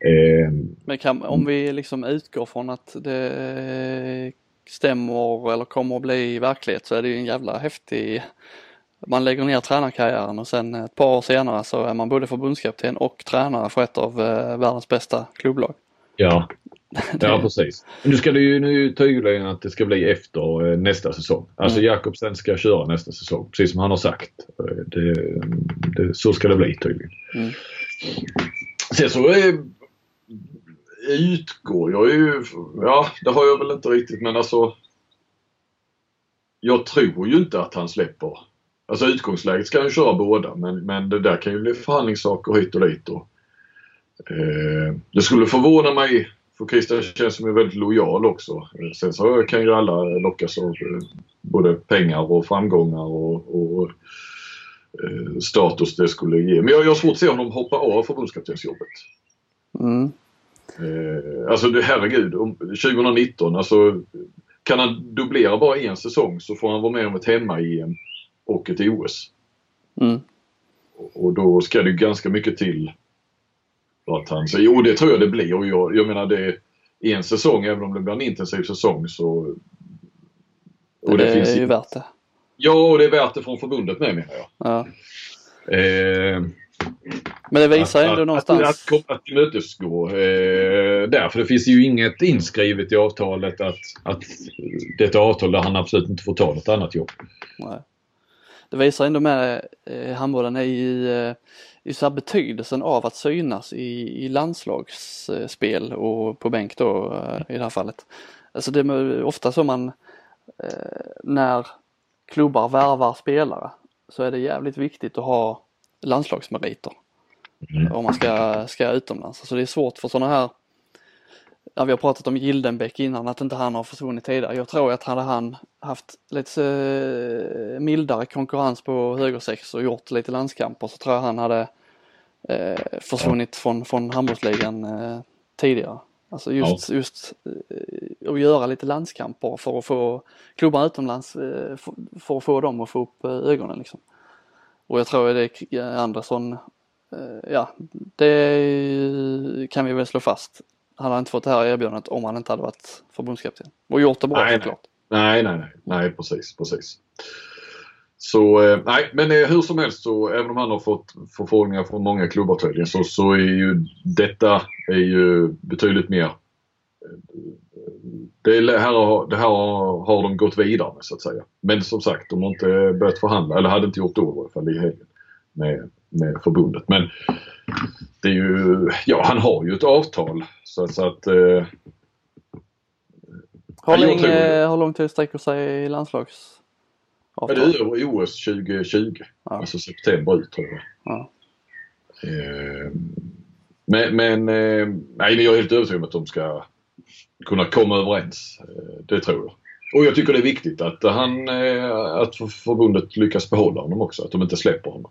Eh, men kan, om vi liksom utgår från att det stämmer eller kommer att bli verklighet, så är det ju en jävla häftig, man lägger ner tränarkarriären, och sen ett par år senare så är man både förbundskapten och tränare för ett av eh, världens bästa klubblag. Ja, det... ja precis. Men nu ska det ju nu tydligen att det ska bli efter eh, nästa säsong. Alltså mm. Jakobsen ska köra nästa säsong, precis som han har sagt. Det, det, så ska det bli tydligen. Mm. Sen så är eh, utgår jag är ju, ja det har jag väl inte riktigt, men alltså jag tror ju inte att han släpper, alltså utgångsläget ska han köra båda, men, men det där kan ju bli förhandlingssaker hit och dit, och eh, det skulle förvåna mig, för Christian känns som är väldigt lojal också. Sen så kan ju alla lockas av både pengar och framgångar och, och eh, status det skulle ge, men jag, jag har svårt att se om de hoppar av förbundskaptensjobbet. Mm. Eh, alltså det, herregud, om tjugonitton, alltså kan han dubblera bara en säsong, så får han vara med om ett hemma-E M och ett O S. Mm. Och då ska det ganska mycket till för att han säger, jo det tror jag det blir, och jag, jag menar det är en säsong, även om det blir en intensiv säsong, så och det, det finns är ju in... värt det. Ja, och det är värt det från förbundet med, menar jag. Ja. Eh... Men det visar ändå att, någonstans att, att, att, att mötesgå eh, där, för det finns ju inget inskrivet i avtalet att, att detta avtal där han absolut inte får ta något annat jobb. Nej. Det visar ändå med eh, handbollen är i, i så här betydelsen av att synas i, i landslagsspel och på bänk då, eh, i det här fallet. Alltså det är ofta så man eh, när klubbar värvar spelare, så är det jävligt viktigt att ha landslagsmeriter. Mm. Om man ska, ska utomlands. Så alltså det är svårt för sådana här, ja, vi har pratat om Gildenbeck innan, att inte han har försvunnit tidigare. Jag tror att hade han haft lite eh, mildare konkurrens på högersex och gjort lite landskamper, så tror jag han hade eh, försvunnit från, från handbollsligan eh, tidigare. Alltså just, ja. just eh, att göra lite landskamper för att få klubbar utomlands, eh, för, för att få dem att få upp eh, ögonen liksom. Och jag tror att det är Andersson, ja, det kan vi väl slå fast. Han hade inte fått det här erbjudandet om han inte hade varit förbundskapten. Och gjort det bra, nej, såklart. Nej, nej, nej, nej, precis, precis. Så, nej, men hur som helst, så även om han har fått förfrågningar från många klubbar tydligen, så, så är ju detta är ju betydligt mer det här, har, det här har de gått vidare med, så att säga. Men som sagt, de har inte börjat förhandla, eller hade inte gjort det i alla fall i helgen med, med förbundet. Men det är ju, ja, han har ju ett avtal, så, så att eh, hur lång, långt tid sträcker sig i landslags? Ja, det är över i O S tjugo tjugo, ja. Alltså september ut, tror jag. Ja. Eh, men men eh, nej, jag är helt övertygad om att de ska kunna komma överens. Eh, det tror jag. Och jag tycker det är viktigt att, han, eh, att förbundet lyckas behålla honom också. Att de inte släpper honom.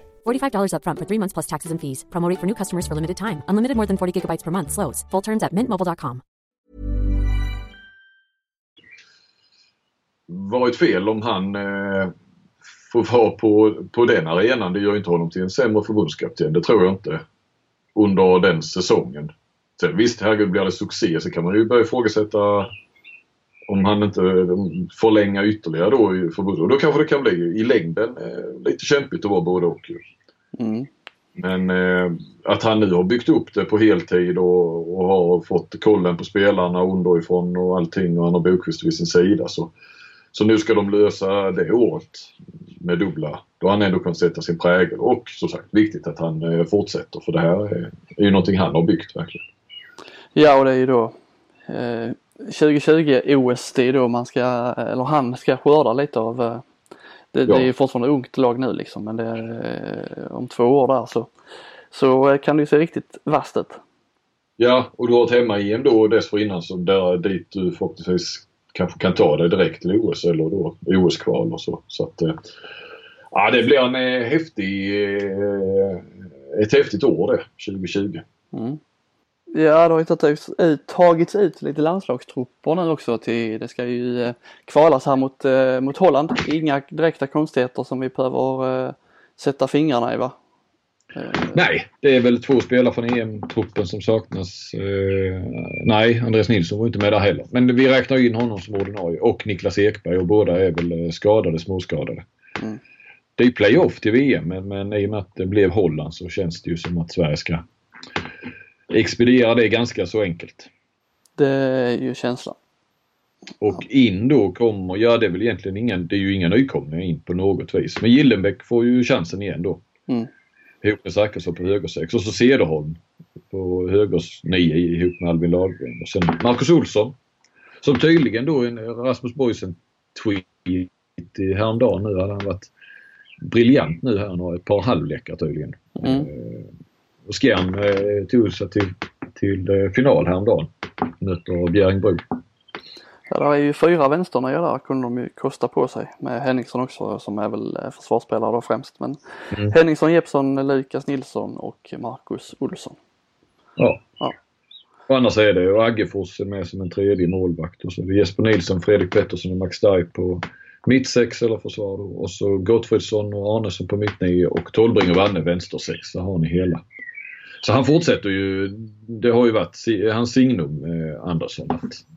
forty-five dollars up front for three months plus taxes and fees. Promo rate for new customers for limited time. Unlimited more than forty gigabytes per month slows. Full terms at mint mobile dot com. Varit fel om han eh, får vara på, på den arenan. Det gör inte honom till en sämre förbundskapten. Det tror jag inte. Under den säsongen. Så, visst, herregud, blir det succé, så kan man ju börja ifrågasätta om han inte förlänga ytterligare då i förbundet. Och då kanske det kan bli i längden eh, lite kämpigt att vara både och. Mm. Men eh, att han nu har byggt upp det på heltid och, och har fått kollen på spelarna underifrån och allting, och han har Bokvist vid sin sida, så Så nu ska de lösa det året med dubbla. Då han ändå kan sätta sin prägel. Och som sagt, viktigt att han fortsätter. För det här är, är ju någonting han har byggt verkligen. Ja, och det är ju då eh, tjugo tjugo O S, det är då man ska, eller han ska skörda lite av. Eh, det, ja. Det är ju fortfarande ungt lag nu liksom. Men det är, eh, om två år där så, så kan det ju se riktigt vasst ut. Ja, och du har ett hemma-E M då och dessförinnan så där, dit du faktiskt kanske kan ta det direkt till O S eller då O S-kval och så. Så att, ja, det blir en eh, häftig eh, ett häftigt år det, tjugo tjugo. Mm. Ja, det har inte tagits ut, tagits ut lite landslagstrupper nu också. Till, det ska ju eh, kvalas här mot, eh, mot Holland. Inga direkta konstigheter som vi behöver eh, sätta fingrarna i, va? Nej, det är väl två spelare från E M-truppen som saknas. Eh, nej, Andreas Nilsson var inte med där heller. Men vi räknar in honom som ordinarie och Niklas Ekberg, och båda är väl skadade, småskadade. Mm. Det är playoff till V M, men, men i och med att det blev Holland så känns det ju som att Sverige ska expediera det ganska så enkelt. Det är ju känslan. Och in då kommer, ja det är väl egentligen ingen, det är ju inga nykomlingar in på något vis. Men Gildenbeck får ju chansen igen då. Mm. Ihop med Sackersson på höger sex. Och så Cederholm på högers nio ihop med Albin Lagergren. Och sen Marcus Olsson. Som tydligen då en Rasmus Boysen tweet i häromdagen nu. Hade han varit briljant nu här. Några ett par halvlekar tydligen. Mm. Och Skjern tog sig till, till final häromdagen. Möter Bjärringbro. Ja, det är ju fyra vänsterna jag där kunde de ju kosta på sig. Med Henningsson också som är väl försvarsspelare då främst. Men mm. Henningsson, Jeppsson, Lukas Nilsson och Marcus Olsson. Ja. Ja. Och annars är det. Och Aggefors är med som en tredje målvakt. Och så är det Jesper Nilsson, Fredrik Petersen och Max Daj på mittsex eller försvar. Då. Och så Gottfridsson och Arnesson på mittnio. Och Tolbring och Vanne vänstersex. Så har ni hela. Så han fortsätter ju, det har ju varit hans signum, eh, Andersson.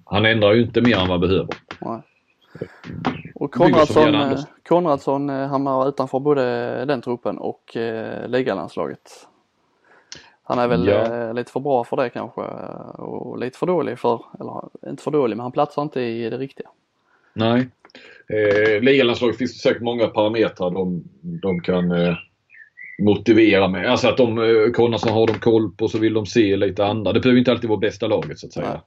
Han ändrar ju inte mer än vad behöver. Nej. Och Konradsson, Konradsson hamnar utanför både den truppen och eh, ligalandslaget. Han är väl ja. eh, lite för bra för det kanske. Och lite för dålig för, eller inte för dålig, men han platsar inte i det riktiga. Nej. Eh, ligalandslaget finns säkert många parametrar de, de kan... Eh, motivera mig. Alltså att de kollar som har de koll på, så vill de se lite andra. Det behöver inte alltid vara bästa laget så att säga. Nej.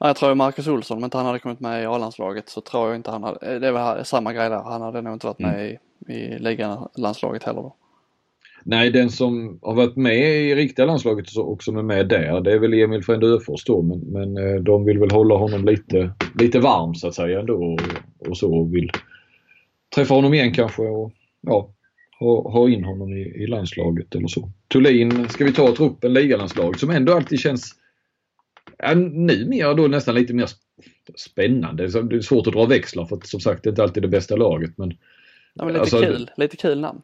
Nej, jag tror Marcus Olsson, om inte han hade kommit med i A-landslaget så tror jag inte han hade, det var samma grej där. Han hade nog inte varit med mm. i, i ligalandslaget heller då. Nej, den som har varit med i riktiga landslaget och som är med där, det är väl Emil Frendöfors då, men, men de vill väl hålla honom lite, lite varm så att säga ändå, och, och så vill träffa honom igen kanske och ja. Ha, ha in honom i, i landslaget eller så. Thulin ska vi ta truppen ligalandslaget som ändå alltid känns ja, nu mer då nästan lite mer spännande. Det är svårt att dra växlar för att, som sagt, det är inte alltid det bästa laget. Men, ja, men lite, alltså, kul, lite kul namn.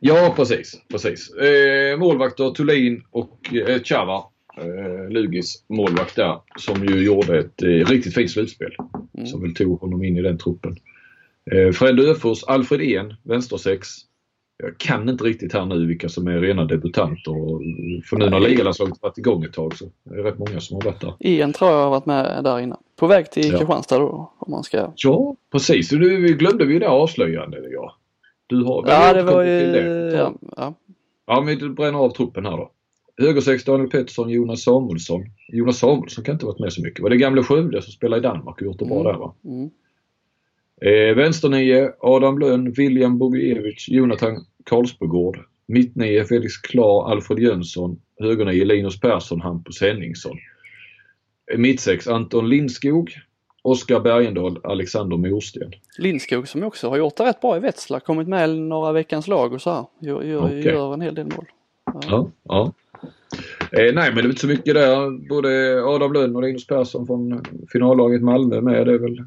Ja, precis. precis. Eh, målvakter Thulin och eh, Chava, eh, Lugis målvakt där, som ju gjorde ett eh, riktigt fint slutspel. Mm. Som väl tog honom in i den truppen. Eh, Fred Öfors, Alfred Jönsson, vänstersex. Jag kan inte riktigt här nu vilka som är rena debutanter. För nu när ligalandslaget varit igång ett tag så är det rätt många som har varit där. Ian tror jag har varit med där innan. På väg till Kristianstad då, om man ska... Ja, precis. Du glömde vi det avslöjande, ja. Du har... Ja, det var ju... Det. Ja, ja. ja, men du bränner av truppen här då. Högersex, Daniel Petersen, Jonas Samuelsson. Jonas Samuelsson kan inte ha varit med så mycket. Var det gamla Skövde som spelar i Danmark och gjort det bra mm. där, va? Mm. Eh, vänster nio, Adam Lönn, William Bogiewicz, Jonathan Karlsbogård. Mitt nio, Felix Klar, Alfred Jönsson. Höger nio, Linus Persson, Hampus Henningsson. eh, Mitt sex, Anton Lindskog, Oskar Bergendahl, Alexander Morsten. Lindskog som också har gjort det rätt bra i Vätsla, kommit med några veckans lag och så här. Gör, gör, okay. gör en hel del mål. Ja, ja, ja. Eh, nej, men det är inte så mycket där. Både Adam Lönn och Linus Persson från finallaget Malmö med. Det är väl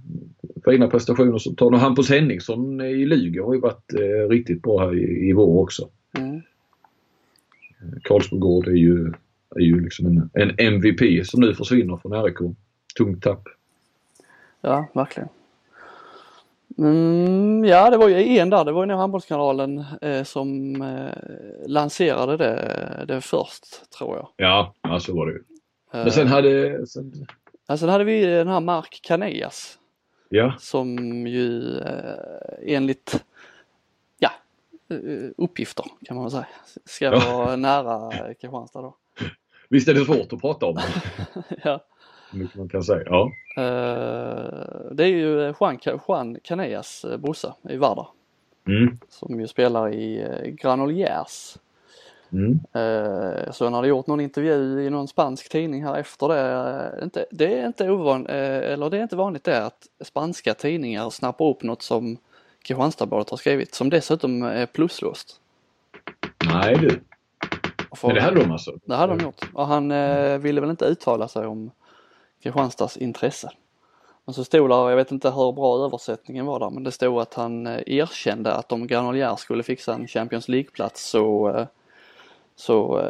fina prestationer som tar. Och Hampus Henningsson i Lugi har ju varit eh, riktigt bra här i, i vår också. Mm. Karlsbogård är ju, är ju liksom en, en M V P som nu försvinner från R I K. Tungt tapp. Ja, verkligen. Mm, ja, det var ju en där. Det var ju den handbollskanalen eh, som eh, lanserade det, det först, tror jag. Ja, så alltså var det ju. Eh, Men sen hade... Sen... Ja, sen hade vi den här Mark Kaneas. Ja. Som ju eh, enligt ja, uppgifter, kan man säga, ska ja. vara nära Kristianstad då. Visst är det svårt att prata om det. Ja. Mycket man kan säga, ja. Uh, det är ju Juan, Juan Caneas bossa i Varda. Mm. Som ju spelar i Granollers. Mm. Uh, så han hade gjort någon intervju i någon spansk tidning här efter det. Inte, det, är inte ovan, uh, eller det är inte vanligt det att spanska tidningar snappar upp något som Kristianstadsbladet har skrivit. Som dessutom är pluslöst. Nej du. För, Men det hade de alltså? Det hade de gjort. Och han uh, ville väl inte uttala sig om Kristianstads intresse. Men så stod där, jag vet inte hur bra översättningen var där, men det stod att han erkände att om Granollers skulle fixa en Champions League-plats så, så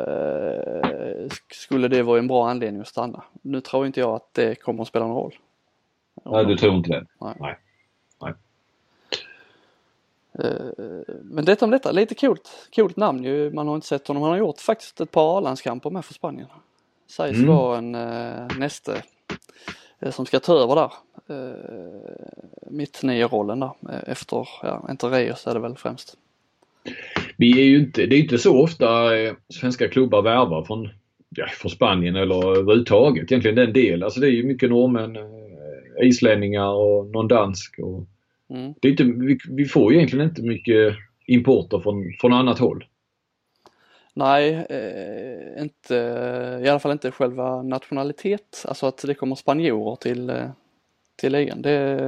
skulle det vara en bra anledning att stanna. Nu tror inte jag att det kommer att spela någon roll. Nej, du tror inte det. Nej. Nej. Nej. Men detta om detta, lite coolt, coolt namn ju. Man har inte sett honom. Han har gjort faktiskt ett par A-landskamper med för Spanien. Sägs mm. vara en äh, näste äh, som ska ta över där äh, mitt nya rollen där äh, efter, ja, inte Reus är det väl främst. Vi är ju inte, det är inte så ofta äh, svenska klubbar värvar från, ja, från Spanien eller överhuvudtaget, egentligen den del, alltså det är ju mycket norrmän, äh, islänningar och någon dansk och mm. det är inte, vi, vi får ju egentligen inte mycket importer från, från annat håll. Nej, eh, inte, i alla fall inte själva nationalitet. Alltså att det kommer spanjorer till, till ligan. Det,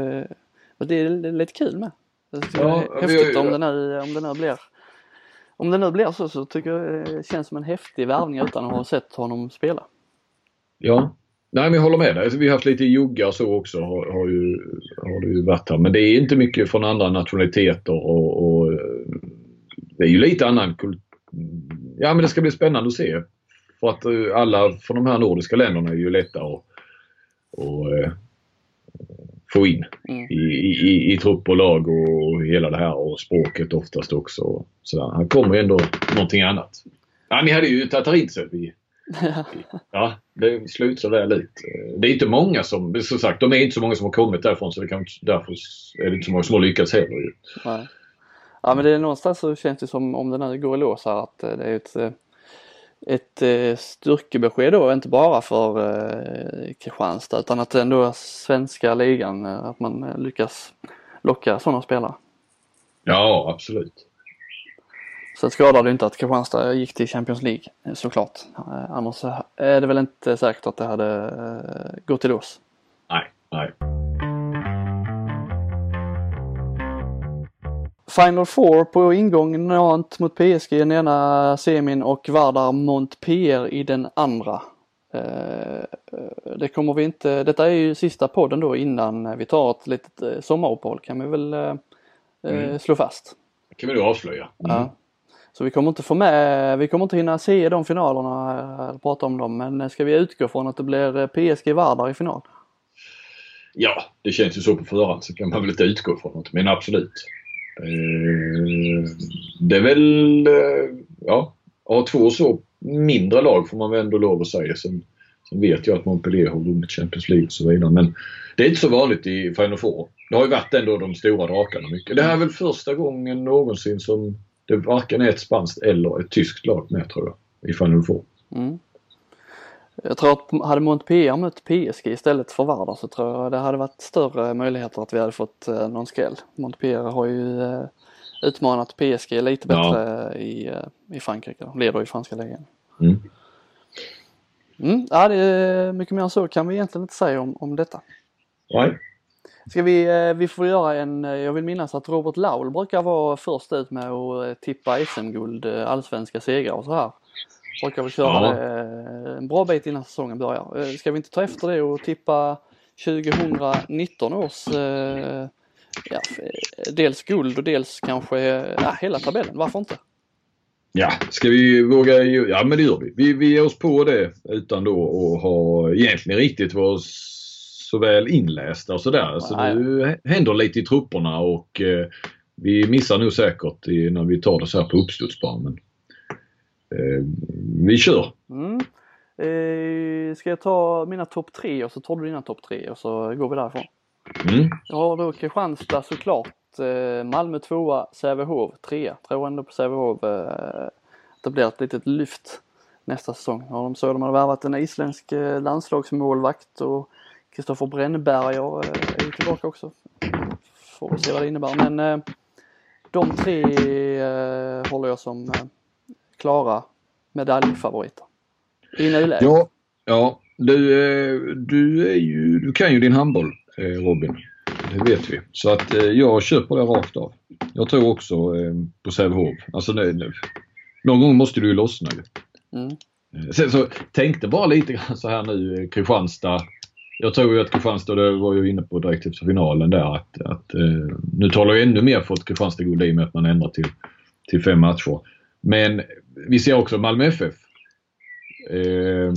det är lite kul med. Det är ja, häftigt vi, om, det nu, om det nu blir om det nu blir så, så tycker jag det känns som en häftig värvning utan att ha sett honom spela. Ja, nej men jag håller med dig. Vi har haft lite juggar så också har, har, ju, har det ju varit här. Men det är inte mycket från andra nationaliteter och, och det är ju lite annan kultur. Ja, men det ska bli spännande att se. För att alla från de här nordiska länderna är ju lätta att, att få in mm. i, i, i trupp och lag och hela det här och språket oftast också. Så han kommer ändå någonting annat. Ja, ni hade ju Tatarinset i, ja, det slut så där lite. Det är inte många som, som sagt, de är inte så många som har kommit därifrån så det kan, därför är det inte så många som har lyckats heller ju. Nej. Ja, men det är någonstans så känns det som om den här går i lås här att det är ett, ett styrkebesked då, inte bara för eh, Kristianstad utan att ändå svenska ligan, att man lyckas locka sådana spelare. Ja, absolut. Sen skadar det inte att Kristianstad gick till Champions League, såklart. Eh, annars är det väl inte säkert att det hade eh, gått i lås. Nej, nej. Final Four på ingång, Nantes mot P S G i den ena semin och Vardar Montpellier i den andra. Det kommer vi inte, detta är ju sista podden då innan vi tar ett litet sommaruppehåll, kan vi väl mm. slå fast. Det kan vi då avslöja. Mm. Ja. Så vi kommer inte få med, vi kommer inte hinna se de finalerna och prata om dem, men ska vi utgå från att det blir P S G Vardar i final? Ja, det känns ju så på förhand, så kan man väl inte utgå från något, men absolut. Det är väl, ja, två så mindre lag får man väl ändå lov att säga. Sen, sen vet jag att Montpellier har vunnit Champions League och så vidare, men det är inte så vanligt i Final Four. Det har ju varit ändå de stora drakarna mycket. Det här är väl första gången någonsin som det varken är ett spanskt eller ett tyskt lag med, tror jag, i Final Four. Mm. Jag tror att hade Montpellier mött P S G istället för Vardar, så tror jag det hade varit större möjligheter att vi hade fått någon skräll. Montpellier har ju utmanat P S G lite bättre, ja, i, i Frankrike. De leder i franska ligan. Mm. Mm, ja, det är mycket mer än så kan vi egentligen inte säga om, om detta. Nej. Ska vi, vi får göra en, jag vill minnas att Robert Laul brukar vara först ut med att tippa S M-guld, allsvenska segrar och så här. Brukar vi köra, ja, det en bra bit innan säsongen börjar. Ska vi inte ta efter det och tippa tjugonitton års eh, ja, dels guld och dels kanske ja, hela tabellen, varför inte? Ja, ska vi våga? Ja, men det gör vi. Vi, vi ger oss på det utan då att ha egentligen riktigt var så väl inlästa och sådär. Så nu händer lite i trupperna och eh, vi missar nog säkert i, när vi tar det så här på uppstudsbanan. Eh, vi kör. Mm. Eh, ska jag ta mina topp tre och så tar du dina topp tre och så går vi därifrån. Mm. Jag har då Kristianstad såklart. Malmö tvåa, Sävehof trea. Tror ändå på Sävehof eh, det blir ett litet lyft nästa säsong. Ja, de så de har värvat en isländsk landslagsmålvakt och Kristoffer Brännberg och, eh, är tillbaka också. Får se vad det innebär. Men eh, de tre eh, håller jag som eh, klara medaljfavoriter i nuläget. Ja, ja. Du, du, är ju, du kan ju din handboll, Robin. Det vet vi. Så att eh, jag köper det rakt av. Jag tror också eh, på Sävehof. Alltså nej, nej. Någon gång måste du ju lossna. Mm. Sen så tänkte bara lite grann så här nu, Kristianstad. Jag tror ju att Kristianstad, det var ju inne på direkt efter finalen där, att, att eh, nu talar jag ännu mer för att Kristianstad går i med att man ändrar till, till fem matcher. Men vi ser också Malmö F F eh,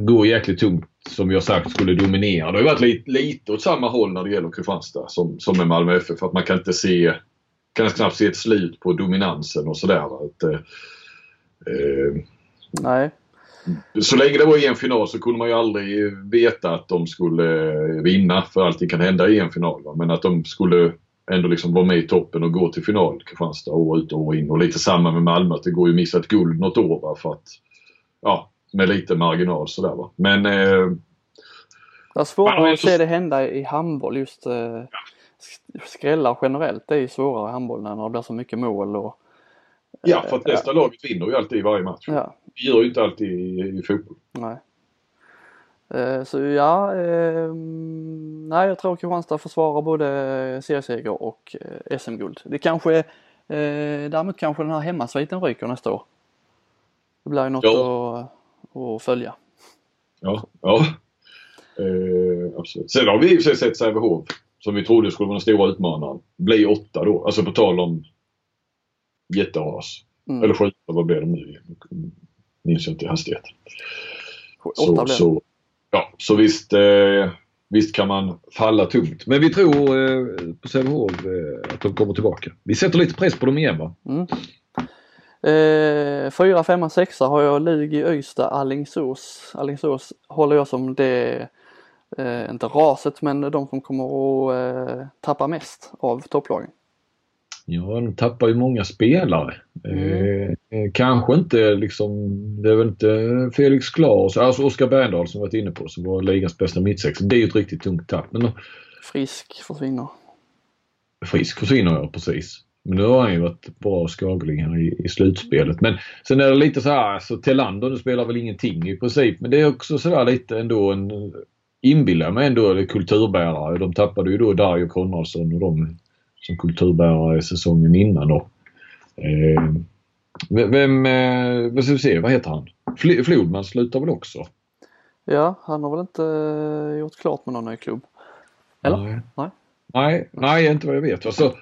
går jäkligt tungt, som jag sagt skulle dominera. Det har varit lite, lite åt samma håll när det gäller Kristianstad som, som med Malmö F F, för att man kan inte se, kan knappt se ett slut på dominansen och sådär. Att, eh, Nej. Så länge det var i en final så kunde man ju aldrig veta att de skulle vinna, för allting kan hända i en final. Va? Men att de skulle ändå liksom vara med i toppen och gå till final, Kristianstad, år ut och år in. Och lite samma med Malmö, att det går ju missat guld något år, va? För att, ja, med lite marginal sådär, va. Men eh, det är svårare att se det hända i handboll. Just eh, ja. skrällar generellt, det är ju svårare i handboll när det blir så mycket mål och, eh, ja, för att nästa ja. laget vinner ju alltid i varje match. Ja. Vi gör ju inte alltid i, i fotboll. Nej. Eh, så ja eh, nej, jag tror att Kristianstad försvarar både serieseger och eh, S M-guld. Det kanske eh, däremot kanske den här hemmasviten ryker nästa år. Det blir ju något ja. att och följa. Ja, ja. Eh, absolut. Sen har vi i och för sig sett Sävehof, som vi trodde skulle vara den stora utmanaren, bli åtta då. Alltså på tal om jätteras. Mm. Eller sjuta, vad blev de nu? Minns jag inte i hastighet. Så, blev. så, ja, så visst, eh, visst kan man falla tungt. Men vi tror eh, på Sävehof eh, att de kommer tillbaka. Vi sätter lite press på dem igen, va? Mm. Eh, fyra, femma, sexa har jag Lugi, Öysta, Alingsås. Alingsås håller jag som det, eh, inte raset, men de som kommer att eh, tappa mest av topplagen. Ja, de tappar ju många spelare. Mm. Eh, kanske inte liksom, det är väl inte Felix Klaus, alltså Oskar Bergendahl som varit inne på, som var ligans bästa mittsex. Det är ju ett riktigt tungt tapp. Men då, Frisk försvinner. Frisk försvinner, ja, precis. Men nu har han ju varit bra skagling i, i slutspelet. Men sen är det lite så här, så Telander, du spelar väl ingenting i princip. Men det är också så där lite ändå en inbillar mig ändå, eller kulturbärare. De tappade ju då Dario Konradsson och de som kulturbärare säsongen innan då. Eh, Vem, vad ska vi se, vad heter han? Fl- Flodman slutar väl också? Ja, han har väl inte gjort klart med någon ny klubb? Eller? Nej. Nej, nej, nej inte vad jag vet. Alltså,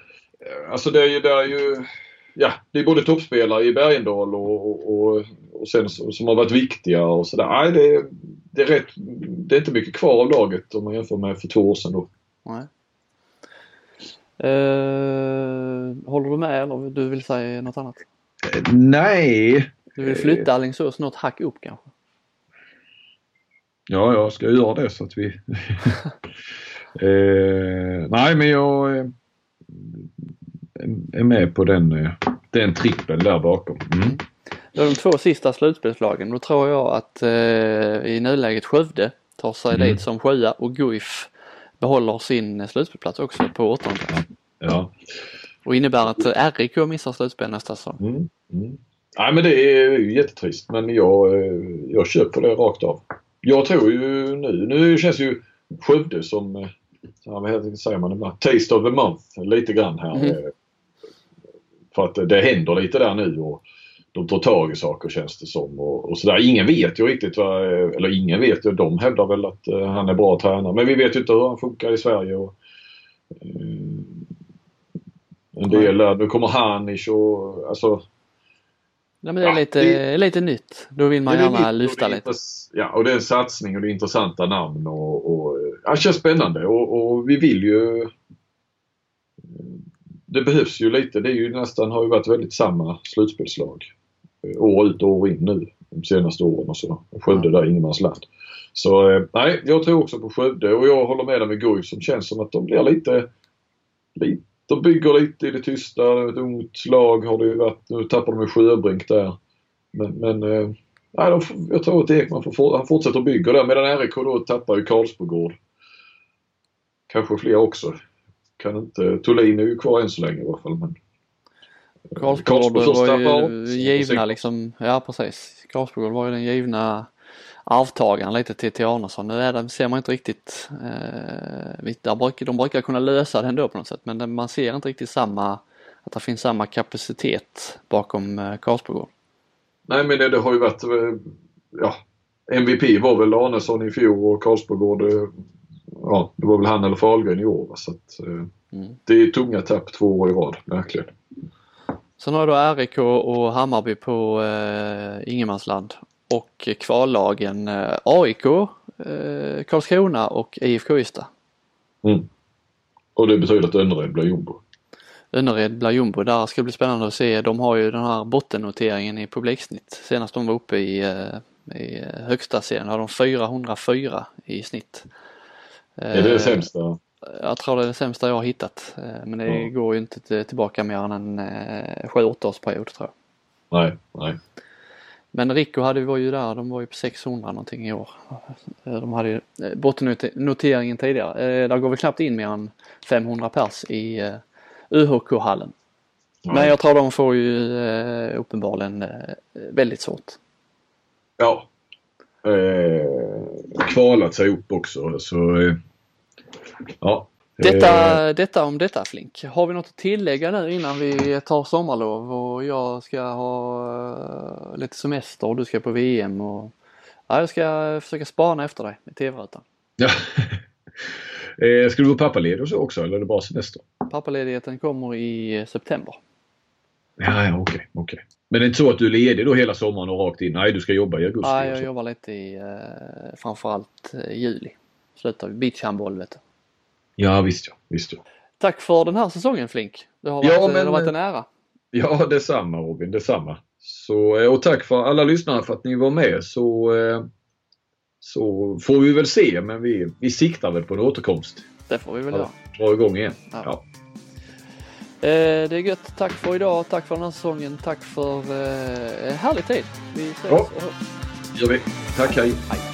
alltså det är ju, det är ju ja, det är både toppspelare i Bergendal och, och, och, och sen som har varit viktiga och sådär. Nej, det, det, är rätt, det är inte mycket kvar av laget om man jämför med för två år sedan då. Nej. Eh, håller du med eller du vill säga något annat? Nej. Du vill flytta Alingsås något hack upp kanske? Ja, jag ska göra det så att vi... eh, nej, men jag eh, är med på den, eh, den trippeln där bakom. Mm. Det är de två sista slutspelslagen. Då tror jag att eh, i nuläget Skövde tar sig mm. dit som sjua och Guif behåller sin slutspelplats också på åttonde. Ja. Och innebär att R I K missar slutspel nästa säsong. Mm. Mm. Nej, men det är jättetrist. Men jag, jag köper det rakt av. Jag tror ju nu, nu känns ju Skövde som, vad säger man, taste of the month lite grann här. Mm. För att det händer lite där nu och de tar tag i saker känns det som. Och, och sådär. Ingen vet ju riktigt, vad, eller ingen vet ju, de hävdar väl att han är bra tränare. Men vi vet ju inte hur han funkar i Sverige. Och, en del, nu kommer Hanish och alltså... Ja, men det är lite, ja, det, lite nytt. Då vill man gärna lyfta lite. Ja, och det är en satsning och det är intressanta namn. Och, och, ja, det känns spännande. Och, och vi vill ju... Det behövs ju lite. Det är ju nästan, har ju varit väldigt samma slutspelslag. År ut och år in nu. De senaste åren och så. Skövde ja. Där ingenmansland. Så nej, jag tror också på Skövde. Och jag håller med dem med Guif som känns som att de blir lite... lite de bygger lite i det tysta, ett ungt lag har det ju varit, nu tappar de i Sjöbrink där. Men, men nej, de, jag tror att Ekman får, han fortsätter att bygga där, medan R I K då tappar ju Karlsbogård. Kanske fler också. Kan inte, Thulin är ju kvar än så länge i alla fall. Men, Karlsbogård var ju givna liksom, ja precis. Karlsbogård var ju den givna avtagaren lite till till Andersson. Nu är det, ser man inte riktigt eh, där brukar, de brukar kunna lösa det ändå på något sätt, men man ser inte riktigt samma, att det finns samma kapacitet bakom eh, Karlsbogård. Nej, men det, det har ju varit ja, M V P var väl Andersson i fjol och Karlsbogård ja, det var väl han eller Fahlgren i år så att, eh, mm. det är tunga tapp två år i rad, verkligen. Sen har då R I K och Hammarby på eh, ingenmansland. Och kvarlagen A I K, eh, Karlskrona och I F K Öysta. Mm. Och det betyder att Önnered blir jumbo. Önnered blir jumbo. Där ska det bli spännande att se. De har ju den här bottennoteringen i publiksnitt. Senast de var uppe i, eh, i högsta serien har de fyrahundrafyra i snitt. Eh, är det det sämsta? Jag tror det är det sämsta jag har hittat. Eh, men det mm. går ju inte tillbaka mer än en eh, sju-åtta årsperiod tror jag. Nej, nej. Men Rico hade var ju där, de var ju på sexhundra någonting i år. De hade ju bottennoteringen tidigare. Där går vi knappt in mer än femhundra pers i U H K-hallen. Ja. Men jag tror de får ju uppenbarligen väldigt svårt. Ja. Eh, kvalat sig upp också. Så, eh. ja. Detta, detta om detta Flink. Har vi något att tillägga nu innan vi tar sommarlov och jag ska ha lite semester och du ska på V M och ja, jag ska försöka spana efter dig i T V-rutan. Ja. Ska du vara pappaledig och så också eller är det bara semester? Pappaledigheten kommer i september. Ja, ja okej, okay, okej. Okay. Men det är inte så att du är ledig då hela sommaren och rakt in? Nej, du ska jobba i augusti. Nej, jag jobbar lite i framförallt juli. Slutar vi beachhandboll vet du. Ja, visst ja, visst ja. Tack för den här säsongen, Flink. Det har varit, ja, men, det har varit en ära. Ja, detsamma Robin, detsamma. Så, och tack för alla lyssnare för att ni var med. Så, så får vi väl se, men vi, vi siktar väl på en återkomst. Det får vi väl göra. Ja. Dra igång igen. Ja. Ja. Eh, det är gött. Tack för idag, tack för den här säsongen, tack för eh, härlig tid. Vi ses. Ja, gör vi. Tack, hej. Hej.